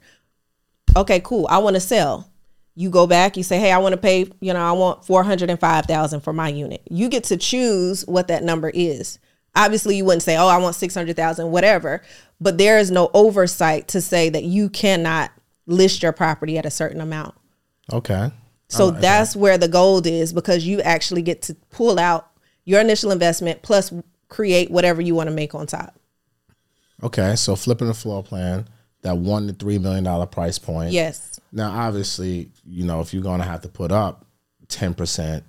Okay, cool. I want to sell. You go back, you say, hey, I want to pay, I want $405,000 for my unit. You get to choose what that number is. Obviously, you wouldn't say, oh, I want $600,000, whatever. But there is no oversight to say that you cannot list your property at a certain amount. Okay. So that's where the gold is, because you actually get to pull out your initial investment plus create whatever you want to make on top. Okay. So flipping the floor plan, that $1 to $3 million price point. Yes. Now, obviously, if you're going to have to put up 10%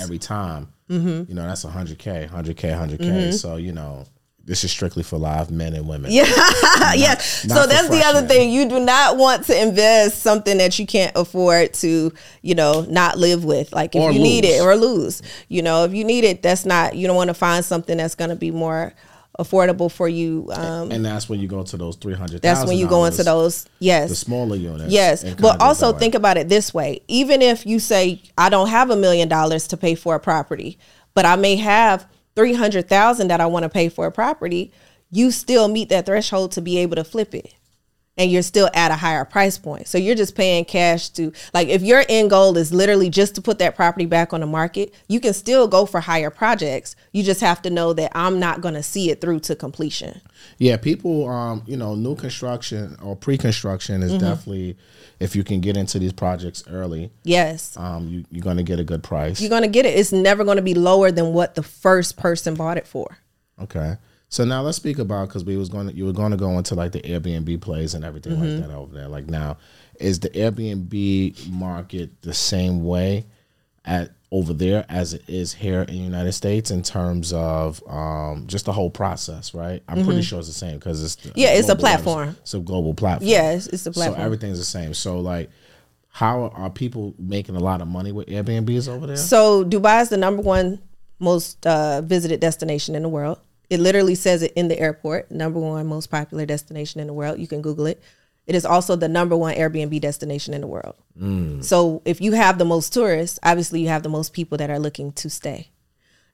every time, that's $100K, $100K, $100K. Mm-hmm. So, this is strictly for live men and women. Yeah. So that's the other thing. You do not want to invest something that you can't afford to, not live with. Like if you need it or lose, if you need it, that's not, you don't want to find something that's going to be more affordable for you. And that's when you go to those $300,000. That's when you go into those. Yes. The smaller units. Yes. But also think about it this way. Even if you say, I don't have $1 million to pay for a property, but I may have $300,000 that I want to pay for a property, you still meet that threshold to be able to flip it. And you're still at a higher price point. So you're just paying cash to, like, if your end goal is literally just to put that property back on the market, you can still go for higher projects. You just have to know that I'm not going to see it through to completion. Yeah, people, new construction or pre-construction is definitely, if you can get into these projects early. Yes. You're going to get a good price. You're going to get it. It's never going to be lower than what the first person bought it for. Okay. So now let's speak about, because you were going to go into like the Airbnb plays and everything like that over there. Like now, is the Airbnb market the same way over there as it is here in the United States in terms of just the whole process, right? I'm pretty sure it's the same because it's a platform. It's a global platform. Yeah, it's a platform. So everything's the same. So like, how are people making a lot of money with Airbnbs over there? So Dubai is the #1 most visited destination in the world. It literally says it in the airport, #1 most popular destination in the world. You can Google it. It is also the #1 Airbnb destination in the world. Mm. So if you have the most tourists, obviously you have the most people that are looking to stay.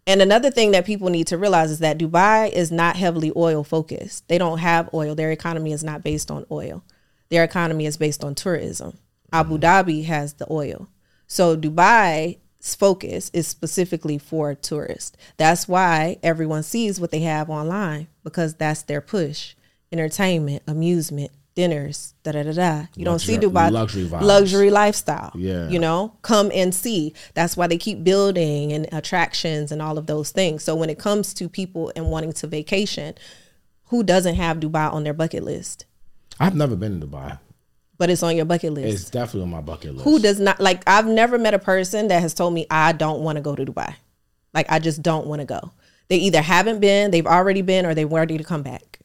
And another thing that people need to realize is that Dubai is not heavily oil focused. They don't have oil. Their economy is not based on oil. Their economy is based on tourism. Abu Dhabi has the oil. So Dubai focus is specifically for tourists. That's why everyone sees what they have online, because that's their push. Entertainment, amusement, dinners, You don't see Dubai luxury lifestyle. Yeah. Come and see. That's why they keep building and attractions and all of those things. So when it comes to people and wanting to vacation, who doesn't have Dubai on their bucket list? I've never been to Dubai. But it's on your bucket list. It's definitely on my bucket list. Who does not? Like, I've never met a person that has told me, I don't want to go to Dubai. Like, I just don't want to go. They either haven't been, they've already been, or they're ready to come back.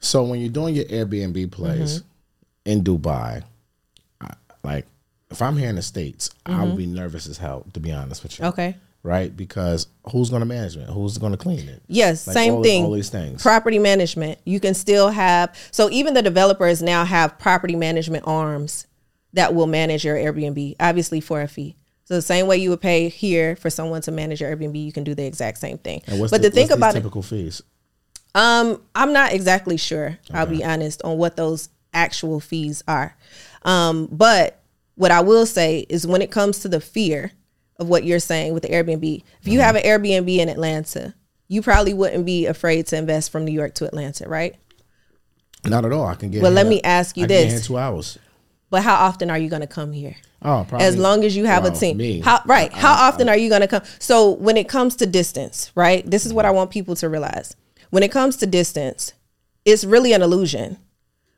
So when you're doing your Airbnb plays in Dubai, if I'm here in the States, mm-hmm. I would be nervous as hell, to be honest with you. Okay. Right? Because who's going to manage it? Who's going to clean it? Yes, like same thing. All these things. Property management. You can still have, so even the developers now have property management arms that will manage your Airbnb, obviously for a fee. So the same way you would pay here for someone to manage your Airbnb, you can do the exact same thing. And what's but the thing what's about typical it, fees? I'm not exactly sure. Okay. I'll be honest on what those actual fees are. But what I will say is when it comes to the fear of what you're saying with the Airbnb, if you have an Airbnb in Atlanta, you probably wouldn't be afraid to invest from New York to Atlanta, right? Not at all. I can get. Well, let me ask you this: I can get in 2 hours. But how often are you going to come here? Oh, probably. As long as you have a team. Me. How, right. How often are you going to come? So when it comes to distance, right? This is what I want people to realize. When it comes to distance, it's really an illusion.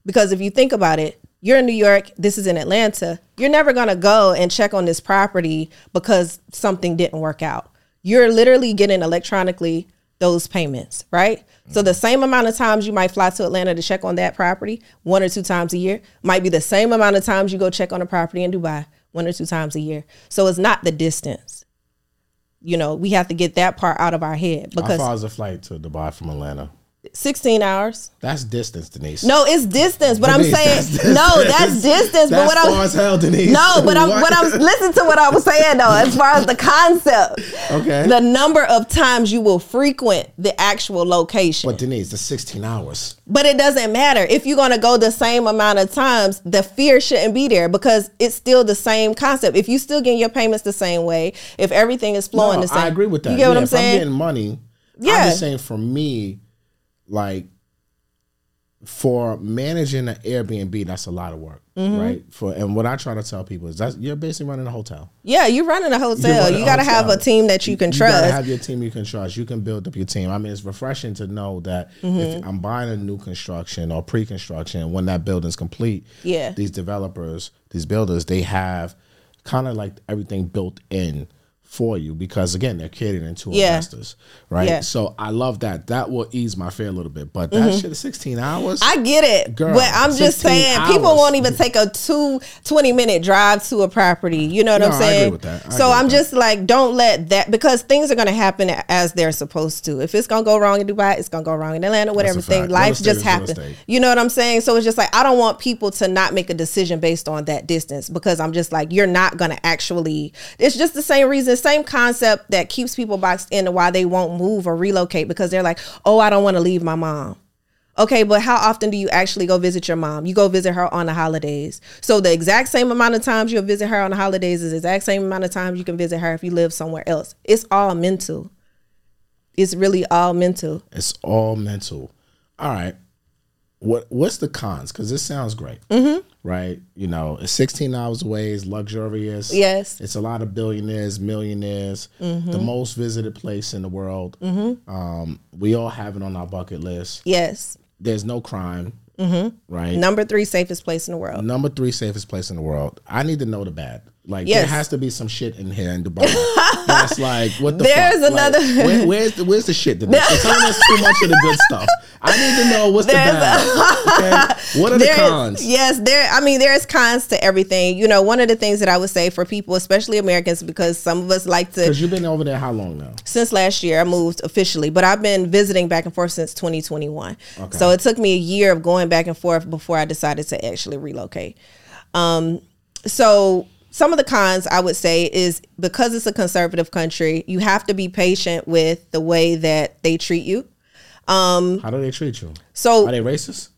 Because if you think about it, you're in New York, this is in Atlanta. You're never going to go and check on this property because something didn't work out. You're literally getting electronically those payments, right? Mm-hmm. So the same amount of times you might fly to Atlanta to check on that property 1 or 2 times a year might be the same amount of times you go check on a property in Dubai 1 or 2 times a year. So it's not the distance. You know, we have to get that part out of our head. Because how far is a flight to Dubai from Atlanta? 16 hours. That's distance, Denise. No, it's distance, but Denise, I'm saying that's no, that's distance. That's but what far I'm, as hell, Denise. No, but I'm what I'm listen to what I was saying though, as far as the concept. Okay. The number of times you will frequent the actual location. But Denise, the 16 hours. But it doesn't matter. If you're gonna go the same amount of times, the fear shouldn't be there because it's still the same concept. If you still getting your payments the same way, if everything is flowing the same. I agree with that. You get what I'm saying? If I'm getting money, I'm just saying for me. Like for managing an Airbnb, that's a lot of work, mm-hmm. right? And what I try to tell people is that you're basically running a hotel. Yeah, you're running a hotel. You got to have a team that you can trust. You got to have your team you can trust. You can build up your team. I mean, it's refreshing to know that mm-hmm. if I'm buying a new construction or pre-construction, when that building's complete, these developers, these builders, they have kind of like everything built in for you because again they're catering to investors, right? So I love that will ease my fear a little bit, but that shit is 16 hours. I get it, girl, but I'm just saying people won't even take a 20-minute drive to a property, you know what I'm saying? I agree with that. So I'm just like, don't let that, because things are going to happen as they're supposed to. If it's going to go wrong in Dubai, it's going to go wrong in Atlanta, whatever thing, life just happens, you know what I'm saying? So it's just like, I don't want people to not make a decision based on that distance, because I'm just like, you're not going to actually, it's just the same reason, same concept that keeps people boxed in why they won't move or relocate, because they're like, oh, I don't want to leave my mom. Okay, but how often do you actually go visit your mom? You go visit her on the holidays. So the exact same amount of times you'll visit her on the holidays is the exact same amount of times you can visit her if you live somewhere else. It's all mental. It's really all mental. It's all mental. All right. What's the cons? Because this sounds great, right? You know, it's 16 hours away. It's luxurious. Yes. It's a lot of billionaires, millionaires, the most visited place in the world. We all have it on our bucket list. Yes. There's no crime, right? Number 3 safest place in the world. Number 3 safest place in the world. I need to know the bad. Like there has to be some shit in here in Dubai. That's like what the fuck? Another. Like, where's the shit? It's too much of the good stuff. I need to know what's the bad. Okay? What are the cons? Yes, I mean, there's cons to everything. You know, one of the things that I would say for people, especially Americans, because some of us like to. Because you've been over there how long now? Since last year, I moved officially, but I've been visiting back and forth since 2021. Okay. So it took me a year of going back and forth before I decided to actually relocate. So. Some of the cons I would say is because it's a conservative country, you have to be patient with the way that they treat you. How do they treat you? So are they racist?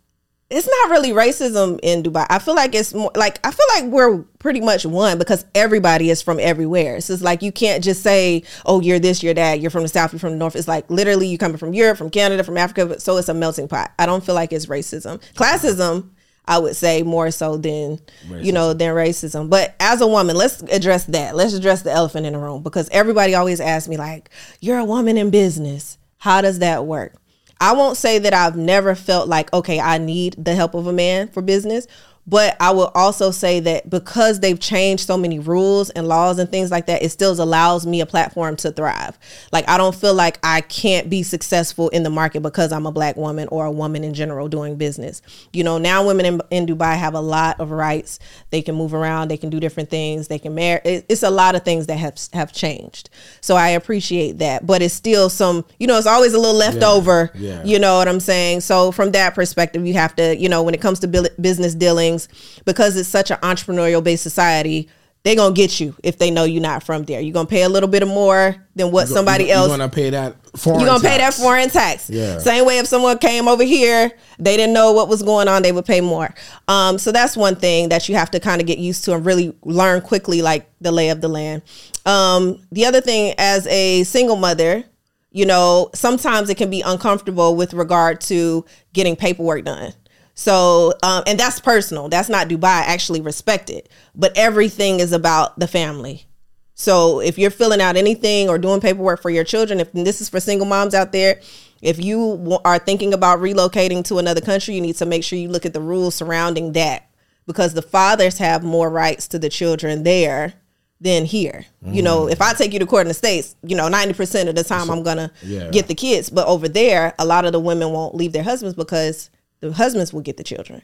It's not really racism in Dubai. I feel like it's more like, I feel like we're pretty much one because everybody is from everywhere. So it's like, you can't just say, oh, you're this, you're that, you're from the South, you're from the North. It's like literally you coming from Europe, from Canada, from Africa. So it's a melting pot. I don't feel like it's racism. Classism, I would say more so than, racism. You know, than racism. But as a woman, let's address that. Let's address the elephant in the room, because everybody always asks me like, you're a woman in business. How does that work? I won't say that I've never felt like, okay, I need the help of a man for business, But I will also say that because they've changed so many rules and laws and things like that, it still allows me a platform to thrive. Like, I don't feel like I can't be successful in the market because I'm a Black woman or a woman in general doing business. You know, now women in Dubai have a lot of rights. They can move around. They can do different things. They can marry. It's a lot of things that have changed. So I appreciate that. But it's still some, you know, it's always a little leftover. Yeah. You know what I'm saying? So from that perspective, you have to, you know, when it comes to business dealing, because it's such an entrepreneurial based society, they're going to get you if they know you're not from there. You're going to pay a little bit more than what somebody else. You're going to pay that foreign tax. You're going to pay that foreign tax. Yeah. Same way if someone came over here, they didn't know what was going on, they would pay more. So that's one thing that you have to kind of get used to and really learn quickly, like the lay of the land. The other thing, as a single mother, you know, sometimes it can be uncomfortable with regard to getting paperwork done. So, and that's personal. That's not Dubai. I actually respect it. But everything is about the family. So if you're filling out anything or doing paperwork for your children, if and this is for single moms out there, if you are thinking about relocating to another country, you need to make sure you look at the rules surrounding that, because the fathers have more rights to the children there than here. Mm. You know, if I take you to court in the States, you know, 90% of the time I'm going to get the kids. But over there, a lot of the women won't leave their husbands because the husbands will get the children,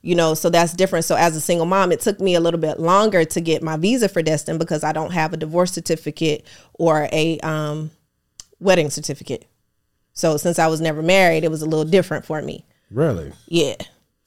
you know, so that's different. So as a single mom, it took me a little bit longer to get my visa for Destin because I don't have a divorce certificate or a wedding certificate. So since I was never married, it was a little different for me. Really? Yeah.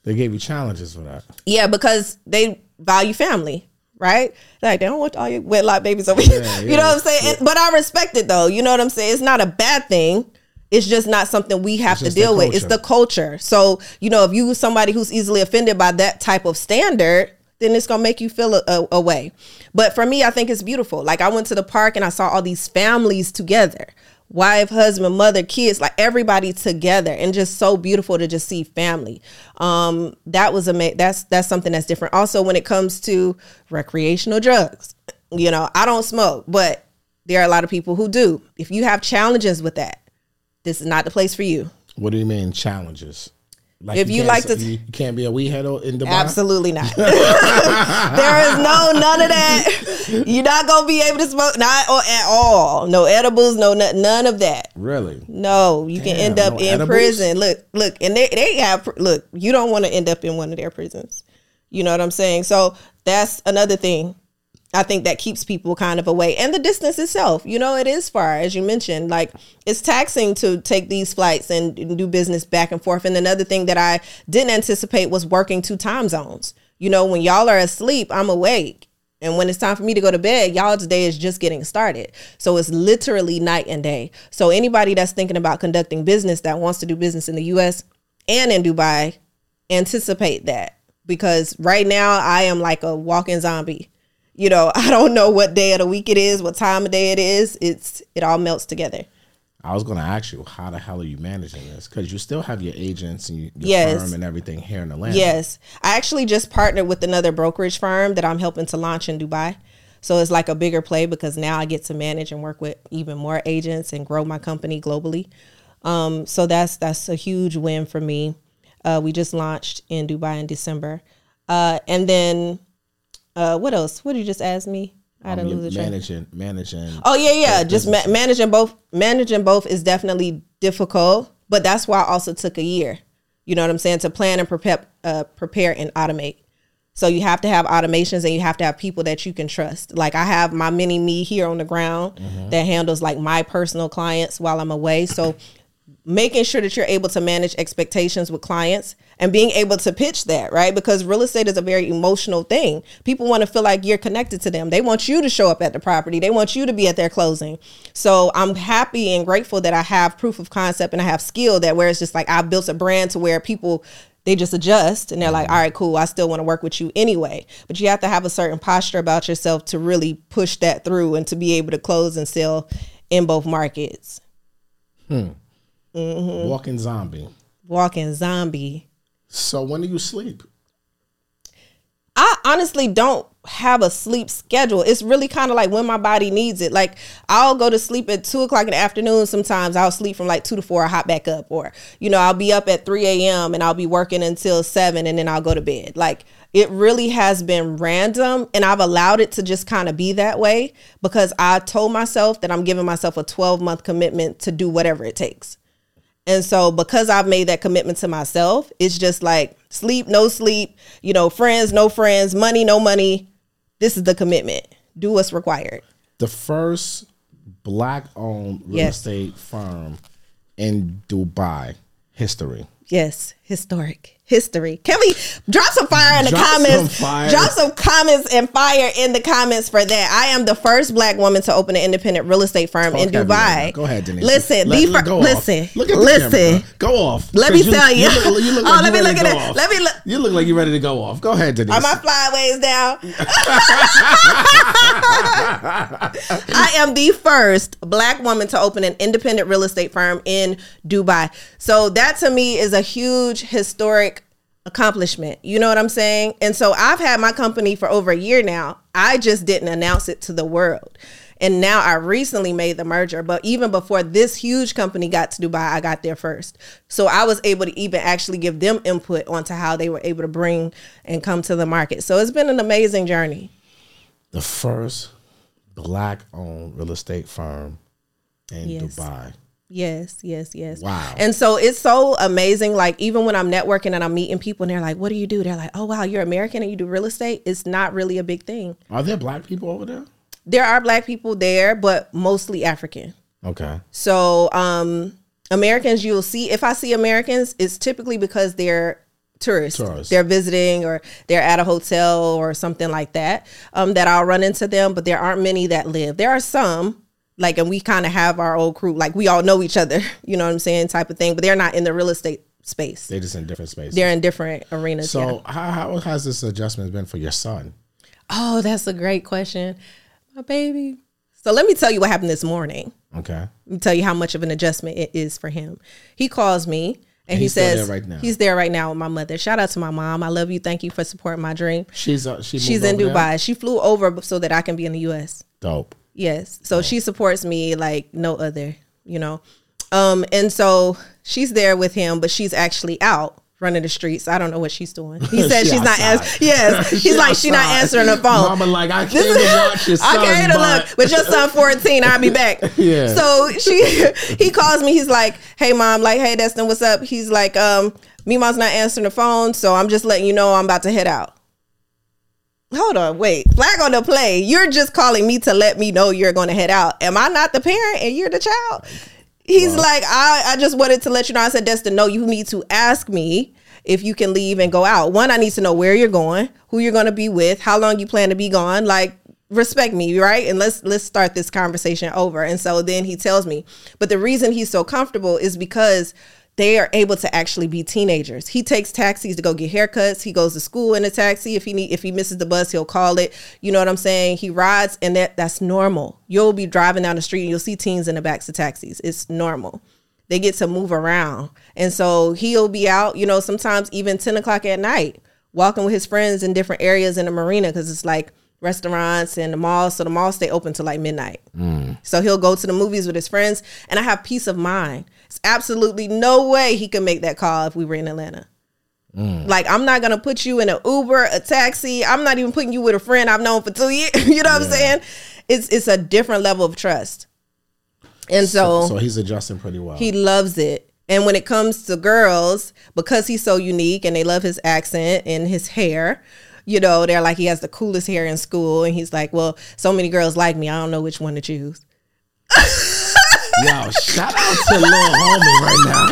They gave you challenges for that. Yeah, because they value family. Right? Like, they don't want all your wedlock babies over here. Yeah, you know what I'm saying? Yeah. But I respect it, though. You know what I'm saying? It's not a bad thing. It's just not something we have to deal with. It's the culture. So, you know, if you're somebody who's easily offended by that type of standard, then it's going to make you feel a way. But for me, I think it's beautiful. Like, I went to the park and I saw all these families together. Wife, husband, mother, kids, like everybody together, and just so beautiful to just see family. That was that's something that's different. Also, when it comes to recreational drugs, you know, I don't smoke, but there are a lot of people who do. If you have challenges with that, this is not the place for you. What do you mean challenges? Like, if you like to, you can't be a weed head in Dubai. Absolutely not. There is none of that. You're not gonna be able to smoke, not at all. No edibles, no none of that. Really? No, you can end up in prison. Look, and they have. Look, you don't want to end up in one of their prisons. You know what I'm saying? So that's another thing. I think that keeps people kind of away. And the distance itself, you know, it is far, as you mentioned. Like, it's taxing to take these flights and do business back and forth. And another thing that I didn't anticipate was working 2 time zones. You know, when y'all are asleep, I'm awake. And when it's time for me to go to bed, y'all's day is just getting started. So it's literally night and day. So anybody that's thinking about conducting business that wants to do business in the U.S. and in Dubai, anticipate that. Because right now I am like a walking zombie. You know, I don't know what day of the week it is, what time of day it is. It all melts together. I was going to ask you, how the hell are you managing this? Because you still have your agents and your firm and everything here in Atlanta. Yes. I actually just partnered with another brokerage firm that I'm helping to launch in Dubai. So it's like a bigger play because now I get to manage and work with even more agents and grow my company globally. So that's a huge win for me. We just launched in Dubai in December. And then... what else? What did you just ask me? I didn't lose the managing. Oh yeah. Just managing both. Managing both is definitely difficult, but that's why I also took a year. You know what I'm saying? To plan and prepare and automate. So you have to have automations and you have to have people that you can trust. Like, I have my mini me here on the ground that handles like my personal clients while I'm away. So making sure that you're able to manage expectations with clients and being able to pitch that, right? Because real estate is a very emotional thing. People want to feel like you're connected to them. They want you to show up at the property. They want you to be at their closing. So I'm happy and grateful that I have proof of concept and I have skill that where it's just like I built a brand to where people, they just adjust and they're like, all right, cool. I still want to work with you anyway. But you have to have a certain posture about yourself to really push that through and to be able to close and sell in both markets. Walking zombie. So when do you sleep? I honestly don't have a sleep schedule. It's really kind of like when my body needs it. Like, I'll go to sleep at 2:00 in the afternoon. Sometimes I'll sleep from like 2 to 4. I hop back up, or, you know, I'll be up at 3 a.m. and I'll be working until 7 and then I'll go to bed. Like, It really has been random, and I've allowed it to just kind of be that way because I told myself that I'm giving myself a 12-month commitment to do whatever it takes. And so because I've made that commitment to myself, it's just like sleep, you know, friends, no friends, money, no money. This is the commitment. Do what's required. The first Black-owned real estate firm in Dubai history. Yes, historic. History. Can we drop some fire in the comments? Drop some comments and fire in the comments for that. I am the first Black woman to open an independent real estate firm in Dubai. Go ahead, Denise. Listen. Go off. Let me tell you. You look like you're ready to go off. Go ahead, Denise. Are my flyaways down? I am the first Black woman to open an independent real estate firm in Dubai. So that to me is a huge historic accomplishment. You know what I'm saying? And so I've had my company for over a year now. I just didn't announce it to the world. And now I recently made the merger. But even before this huge company got to Dubai, I got there first. So I was able to even actually give them input onto how they were able to bring and come to the market. So it's been an amazing journey. The first Black-owned real estate firm in Dubai. Yes. Wow. And so it's so amazing. Like, even when I'm networking and I'm meeting people and they're like, what do you do? They're like, oh, wow, you're American and you do real estate. It's not really a big thing. Are there Black people over there? There are Black people there, but mostly African. Okay. So Americans, you'll see, if I see Americans, it's typically because they're tourists. They're visiting or they're at a hotel or something like that, that I'll run into them. But there aren't many that live. There are some. Like, and we kind of have our old crew, like we all know each other, you know what I'm saying, type of thing. But they're not in the real estate space. They're just in different spaces. They're in different arenas. So how has this adjustment been for your son? Oh, that's a great question. My baby. So let me tell you what happened this morning. Okay. Let me tell you how much of an adjustment it is for him. He calls me. And he says he's there right now with my mother. Shout out to my mom. I love you. Thank you for supporting my dream. She's in Dubai. There? She flew over so that I can be in the U.S. Dope. Yes. So she supports me like no other, you know. And so she's there with him, but she's actually out running the streets. I don't know what she's doing. He said she's not answering. Yes. He's like, she's not answering her phone. Mama like, I came to watch your son. I came to look. But your son 14, I'll be back. Yeah. So he calls me. He's like, hey, Mom. Like, hey, Destin, what's up? He's like, Mima's not answering the phone, so I'm just letting you know I'm about to head out. Hold on, wait, flag on the play. You're just calling me to let me know you're going to head out. Am I not the parent and you're the child? He's like, I just wanted to let you know. I said, Destin, no, you need to ask me if you can leave and go out. One, I need to know where you're going, who you're going to be with, how long you plan to be gone. Like, respect me, right? And let's start this conversation over. And so then he tells me, but the reason he's so comfortable is because they are able to actually be teenagers. He takes taxis to go get haircuts. He goes to school in a taxi. If he misses the bus, he'll call it. You know what I'm saying? He rides, and that's normal. You'll be driving down the street, and you'll see teens in the backs of taxis. It's normal. They get to move around. And so he'll be out, you know, sometimes even 10 o'clock at night, walking with his friends in different areas in the marina because it's like restaurants and the malls. So the malls stay open till like midnight. So he'll go to the movies with his friends, and I have peace of mind. It's absolutely no way he could make that call if we were in Atlanta. Like, I'm not going to put you in an Uber, a taxi. I'm not even putting you with a friend I've known for 2 years. You know what I'm saying? It's a different level of trust. And so he's adjusting pretty well. He loves it. And when it comes to girls, because he's so unique and they love his accent and his hair, you know, they're like, he has the coolest hair in school. And he's like, well, so many girls like me. I don't know which one to choose. Yo, shout out to little homie right now.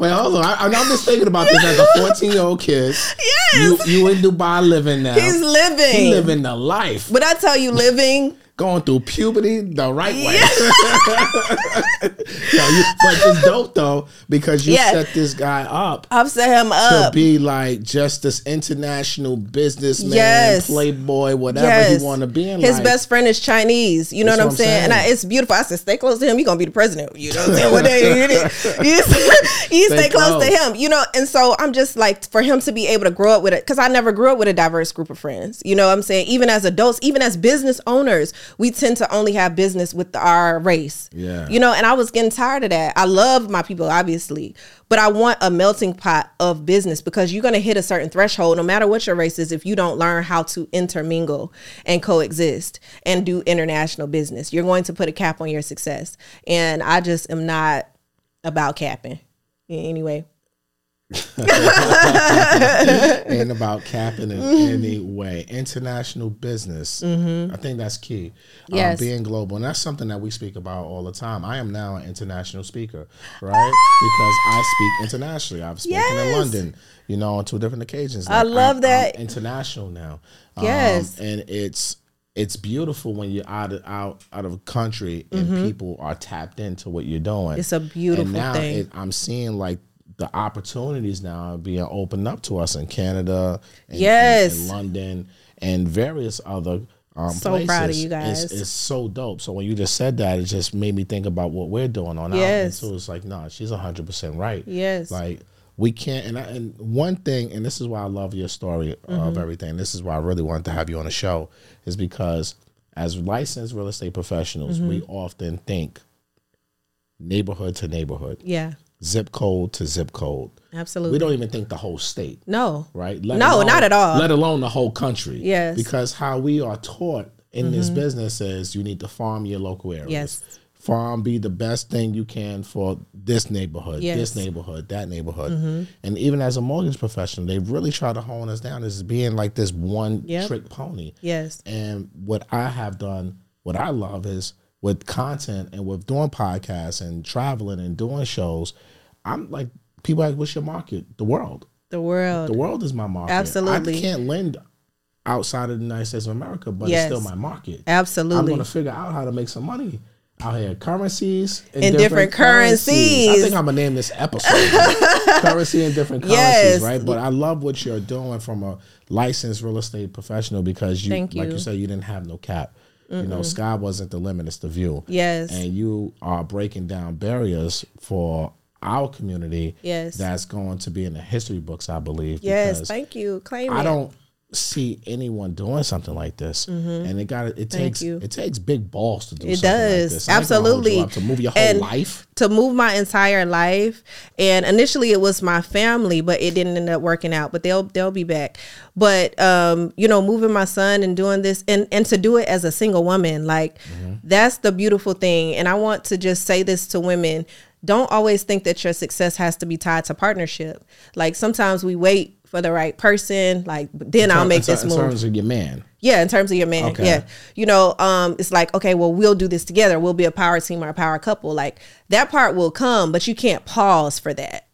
Wait, hold on. I'm just thinking about this as a 14-year-old kid. Yes. You in Dubai living now. He's living. He's living the life. But I tell you, living. Going through puberty the right way. But it's dope, though, because you set this guy up. I've set him up. To be like just this international businessman, playboy, whatever you want to be in life. His best friend is Chinese. You know what I'm saying? And it's beautiful. I said, stay close to him. You're going to be the president. You know what I'm saying? One day you stay close to him. You know, and so I'm just like, for him to be able to grow up with it, because I never grew up with a diverse group of friends. You know what I'm saying? Even as adults, even as business owners, we tend to only have business with our race. Yeah. You know, and I was getting tired of that. I love my people, obviously, but I want a melting pot of business, because you're going to hit a certain threshold, no matter what your race is, if you don't learn how to intermingle and coexist and do international business. You're going to put a cap on your success. And I just am not about capping. Anyway. And about capping in any way. International business. Mm-hmm. I think that's key. Yes. Being global. And that's something that we speak about all the time. I am now an international speaker, right? Because I speak internationally. I've spoken in London, you know, on two different occasions. Like, I love that. I'm international now. Yes. And it's beautiful when you're out of country and people are tapped into what you're doing. It's a beautiful thing. And now I'm seeing like the opportunities now are being opened up to us in Canada, and London, and various other places. So proud of you guys. It's so dope. So when you just said that, it just made me think about what we're doing on our end. So it's like, no, she's 100% right. Yes. Like, we can't, and one thing, and this is why I love your story of everything. This is why I really wanted to have you on the show, is because as licensed real estate professionals, we often think neighborhood to neighborhood. Yeah. Zip code to zip code. Absolutely. We don't even think the whole state. No. Right? Not at all. Let alone the whole country. Yes. Because how we are taught in this business is you need to farm your local areas. Yes. Farm, be the best thing you can for this neighborhood, this neighborhood, that neighborhood. And even as a mortgage professional, they really try to hone us down as being like this one trick pony. Yes. And what I have done, what I love is with content and with doing podcasts and traveling and doing shows, I'm like, people are like, what's your market? The world. The world. The world is my market. Absolutely. I can't lend outside of the United States of America, but it's still my market. Absolutely. I'm going to figure out how to make some money out here. Currencies in different currencies. I think I'm going to name this episode. Currency in different currencies, right? But I love what you're doing from a licensed real estate professional, because you, like you said, you didn't have no cap. You know, sky wasn't the limit, it's the view. Yes. And you are breaking down barriers for our community. Yes. That's going to be in the history books, I believe. Yes, thank you. Claim it. I don't see anyone doing something like this. And it takes big balls to do it something does. Like this. Absolutely. To move your whole life. To move my entire life. And initially it was my family, but it didn't end up working out. But they'll be back. But you know, moving my son and doing this and to do it as a single woman, like that's the beautiful thing. And I want to just say this to women. Don't always think that your success has to be tied to partnership. Like, sometimes we wait for the right person, like, then I'll make this move. In terms of your man. Yeah, in terms of your man. Okay. Yeah. You know, it's like, okay, well, we'll do this together. We'll be a power team or a power couple. Like, that part will come, but you can't pause for that.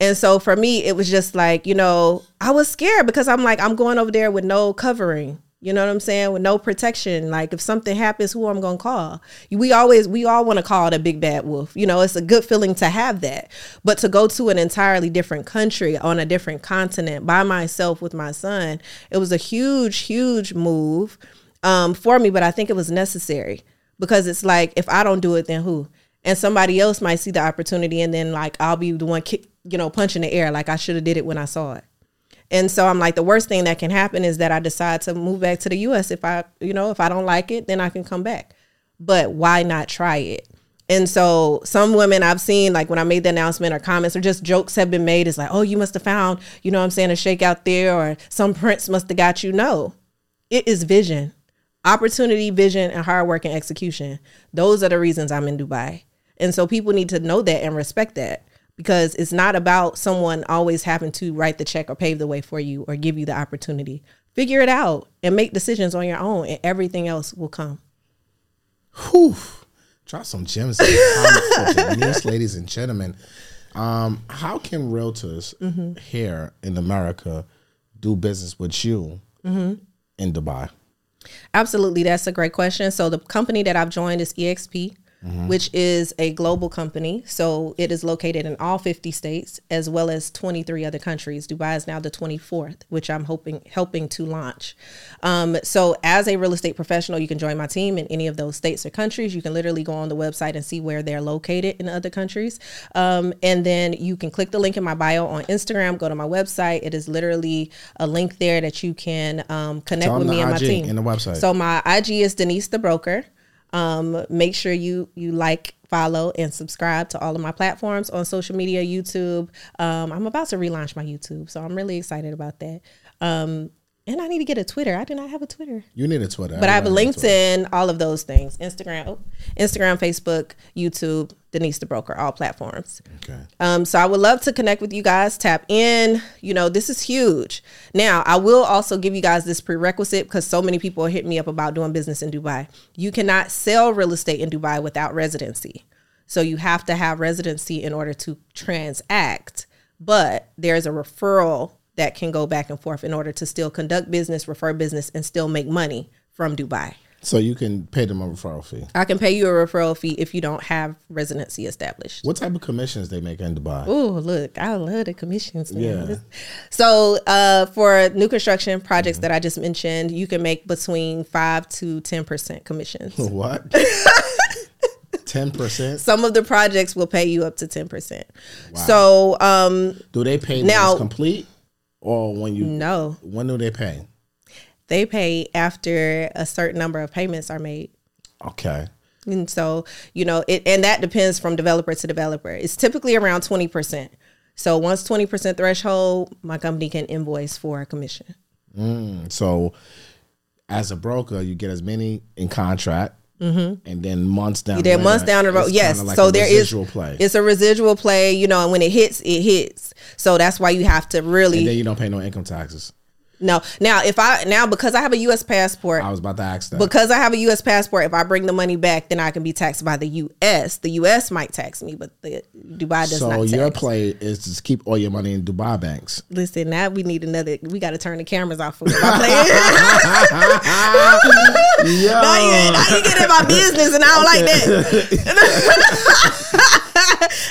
And so for me, it was just like, you know, I was scared because I'm like, I'm going over there with no covering. You know what I'm saying? With no protection. Like, if something happens, who I'm going to call? We all want to call the big bad wolf. You know, it's a good feeling to have that. But to go to an entirely different country on a different continent by myself with my son, it was a huge, huge move for me. But I think it was necessary, because it's like, if I don't do it, then who? And somebody else might see the opportunity, and then, like, I'll be the one, you know, punching the air. Like, I should have did it when I saw it. And so I'm like, the worst thing that can happen is that I decide to move back to the U.S. If I don't like it, then I can come back. But why not try it? And so some women I've seen, like, when I made the announcement, or comments or just jokes have been made. It's like, oh, you must have found, you know what I'm saying, a shake out there, or some prince must have got you. No, it is vision, opportunity, vision, and hard work and execution. Those are the reasons I'm in Dubai. And so people need to know that and respect that. Because it's not about someone always having to write the check or pave the way for you or give you the opportunity. Figure it out and make decisions on your own, and everything else will come. Whew. Drop some gems in the comments, yes, ladies and gentlemen. How can realtors here in America do business with you in Dubai? Absolutely. That's a great question. So the company that I've joined is EXP. mm-hmm. which is a global company. So it is located in all 50 states as well as 23 other countries. Dubai is now the 24th, which I'm helping to launch. So as a real estate professional, you can join my team in any of those states or countries. You can literally go on the website and see where they're located in other countries. And then you can click the link in my bio on Instagram, go to my website. It is literally a link there that you can connect with me and my team. And the website. So my IG is Denise the Broker. Make sure you like, follow, and subscribe to all of my platforms on social media, YouTube. I'm about to relaunch my YouTube, so I'm really excited about that. And I need to get a Twitter. I do not have a Twitter. You need a Twitter. But I have a LinkedIn, all of those things. Instagram, Facebook, YouTube, Denise the Broker, all platforms. Okay. So I would love to connect with you guys. Tap in. You know, this is huge. Now, I will also give you guys this prerequisite because so many people hit me up about doing business in Dubai. You cannot sell real estate in Dubai without residency. So you have to have residency in order to transact. But there's a referral that can go back and forth in order to still conduct business, refer business, and still make money from Dubai. So you can pay them a referral fee. I can pay you a referral fee if you don't have residency established. What type of commissions they make in Dubai? Oh, look, I love the commissions, man. Yeah. So for new construction projects that I just mentioned, you can make between 5 to 10% commissions. What? 10%? Some of the projects will pay you up to 10%. Wow. So do they pay now complete? Or when you no, when do they pay? They pay after a certain number of payments are made. Okay. And so, you know, it, and that depends from developer to developer. It's typically around 20%. So once 20% threshold, my company can invoice for a commission. So as a broker, you get as many in contract. Mm-hmm. And then months down the road. Yes. Like so there is play. It's a residual play, you know, and when it hits, it hits. So that's why you have to really. And then you don't pay no income taxes. No. Now, because I have a U.S. passport. I was about to ask that. Because I have a U.S. passport, if I bring the money back, then I can be taxed by the U.S. The U.S. might tax me, but Dubai does not tax. So your play is to keep all your money in Dubai banks. Listen, now we got to turn the cameras off for my play. Now you get in my business and I don't like that.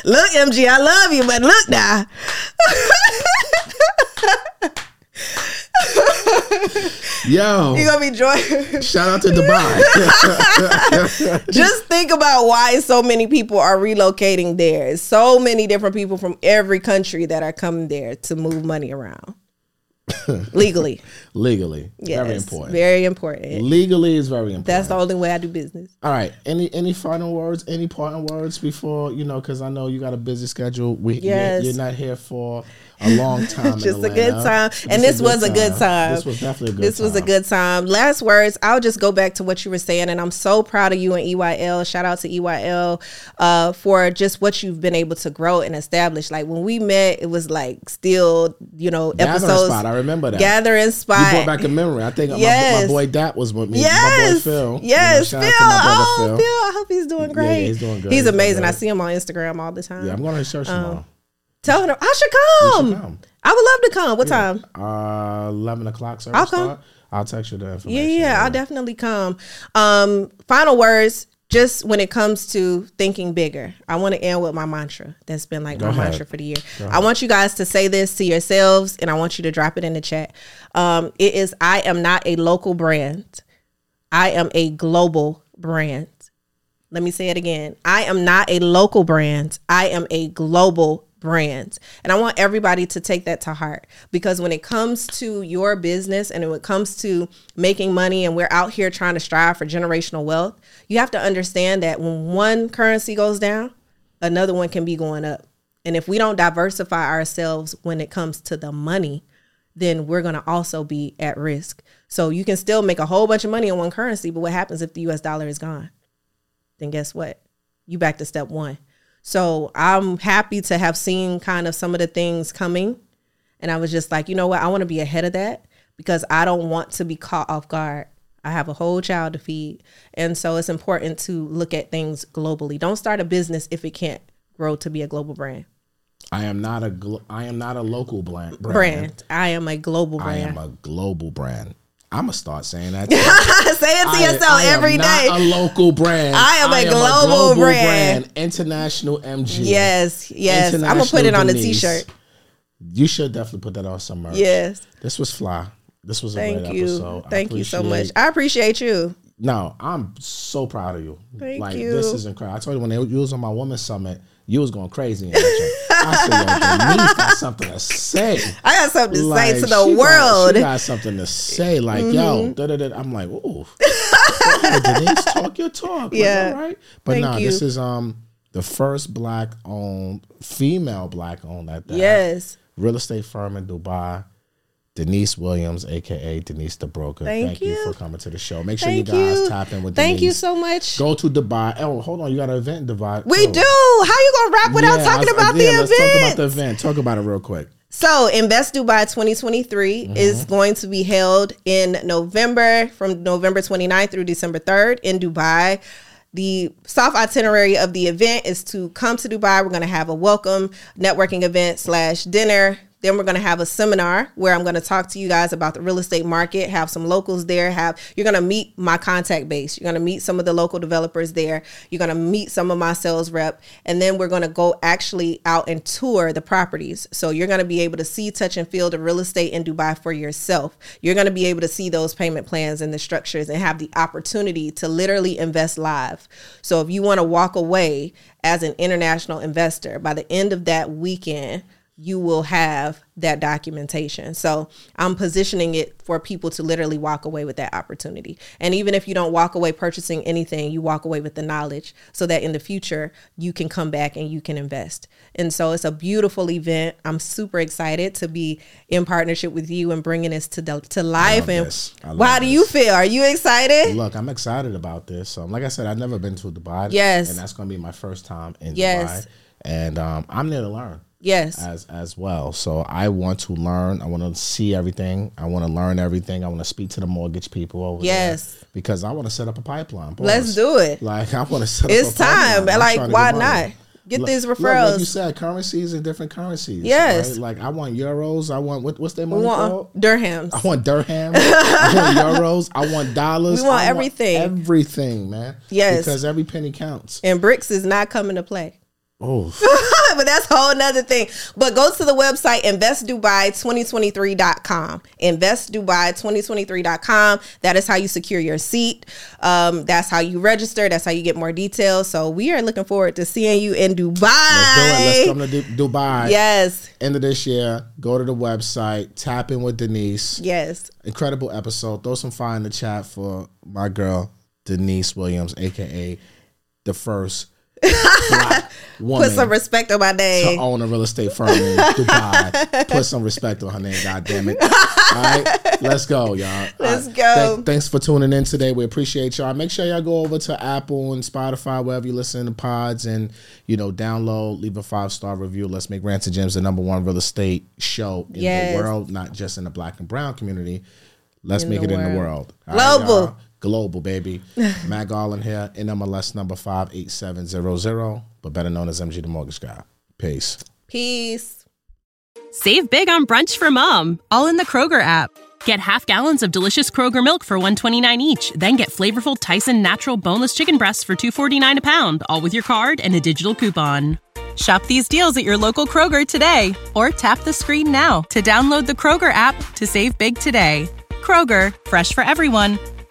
Look, MG, I love you, but look now. Yo, you're gonna be joyful. Shout out to Dubai. Just think about why so many people are relocating there. So many different people from every country that are coming there to move money around legally. Yes, very important. Legally is very important. That's the only way I do business. All right, any final words, any parting words before, you know, because I know you got a busy schedule. You're not here for a long time. Just a good time. And this was a good time. This was definitely a good time. This was a good time. Last words, I'll just go back to what you were saying. And I'm so proud of you and EYL. Shout out to EYL for just what you've been able to grow and establish. Like when we met, it was like still, you know, episodes. Gathering Spot. I remember that. Gathering Spot. You brought back a memory. I think my boy Dap was with me. Yes. My boy Phil. Yes. You know, Phil. Phil, I hope he's doing great. Yeah, he's doing great. He's amazing. I see him on Instagram all the time. Yeah, I'm going to his church tomorrow. Tell her I should come. I would love to come. What time? 11 o'clock. I'll come. Start. I'll text you the information. Yeah, I'll definitely come. Final words, just when it comes to thinking bigger, I want to end with my mantra. That's been like mantra for the year. I want you guys to say this to yourselves, and I want you to drop it in the chat. It is, I am not a local brand. I am a global brand. Let me say it again. I am not a local brand. I am a global brands. And I want everybody to take that to heart, because when it comes to your business and when it comes to making money, and we're out here trying to strive for generational wealth, you have to understand that when one currency goes down, another one can be going up. And if we don't diversify ourselves when it comes to the money, then we're going to also be at risk. So you can still make a whole bunch of money in one currency, but what happens if the US dollar is gone? Then guess what? You back to step one. So I'm happy to have seen kind of some of the things coming. And I was just like, you know what? I want to be ahead of that, because I don't want to be caught off guard. I have a whole child to feed. And so it's important to look at things globally. Don't start a business if it can't grow to be a global brand. I am not a local brand. I am a global brand. I'm gonna start saying that. Say it to yourself every day. I am not a local brand. I am a global brand. International MG. Yes, yes. I'm gonna put it on a t-shirt. You should definitely put that on some merch. Yes. This was fly. This was a great episode. Thank you so much. I appreciate you. No, I'm so proud of you. Thank you. This is incredible. I told you when you was on my Women's Summit, you was going crazy. And I got something to say. I got something to say to the world. She got something to say. Like, yo, da-da-da. I'm like, ooh. Denise, talk your talk. Yeah. Like, all right. But this is the first female black owned at that. Yes. Real estate firm in Dubai. Denise Williams, a.k.a. Denise the Broker. Thank you for coming to the show. Make sure you guys tap in with Denise. Thank you so much. Go to Dubai. Oh, hold on. You got an event in Dubai. We do. How you going to wrap without talking about the event? Let's talk about the event. Talk about it real quick. So, Invest Dubai 2023 is going to be held in November, from November 29th through December 3rd in Dubai. The soft itinerary of the event is to come to Dubai. We're going to have a welcome networking event / dinner. Then we're going to have a seminar where I'm going to talk to you guys about the real estate market, have some locals there. You're going to meet my contact base. You're going to meet some of the local developers there. You're going to meet some of my sales rep. And then we're going to go actually out and tour the properties. So you're going to be able to see, touch, and feel the real estate in Dubai for yourself. You're going to be able to see those payment plans and the structures and have the opportunity to literally invest live. So if you want to walk away as an international investor, by the end of that weekend, you will have that documentation. So I'm positioning it for people to literally walk away with that opportunity. And even if you don't walk away purchasing anything, you walk away with the knowledge so that in the future you can come back and you can invest. And so it's a beautiful event. I'm super excited to be in partnership with you and bringing this to life. And how do you feel? Are you excited? Look, I'm excited about this. Like I said, I've never been to Dubai. Yes. And that's going to be my first time in Dubai. And I'm there to learn. Yes. As well. So I want to learn. I want to see everything. I want to learn everything. I want to speak to the mortgage people over there. Because I want to set up a pipeline. Boys. Let's do it. I want to set up a pipeline. It's time. Why not? Get these referrals. Like you said, currencies and different currencies. Yes. Right? I want euros. I want, what's their money called? Dirhams. I want dirhams. I want euros. I want dollars. We want everything. Everything, man. Yes. Because every penny counts. And BRICS is not coming to play. Oh, but that's a whole nother thing. But go to the website, investdubai2023.com. Investdubai2023.com. That is how you secure your seat. That's how you register. That's how you get more details. So we are looking forward to seeing you in Dubai. Let's do it. Let's come to Dubai. Yes. End of this year. Go to the website. Tap in with Denise. Yes. Incredible episode. Throw some fire in the chat for my girl, Denise Williams, a.k.a. the first Black woman. Put some respect on my name. To own a real estate firm in Dubai. Put some respect on her name, God damn it. All right, let's go, y'all. Let's go. Thanks for tuning in today. We appreciate y'all. Make sure y'all go over to Apple and Spotify, wherever you listen to pods, and download, leave a 5-star review. Let's make Rants and Gems the #1 real estate show in the world, not just in the black and brown community. Let's make it in the world. Global. Global, baby. Matt Garland here, NMLS number 58700, but better known as MG the Mortgage Guy. Peace. Peace. Save big on brunch for mom, all in the Kroger app. Get half gallons of delicious Kroger milk for $1.29 each. Then get flavorful Tyson Natural Boneless Chicken Breasts for $2.49 a pound, all with your card and a digital coupon. Shop these deals at your local Kroger today, or tap the screen now to download the Kroger app to save big today. Kroger, fresh for everyone.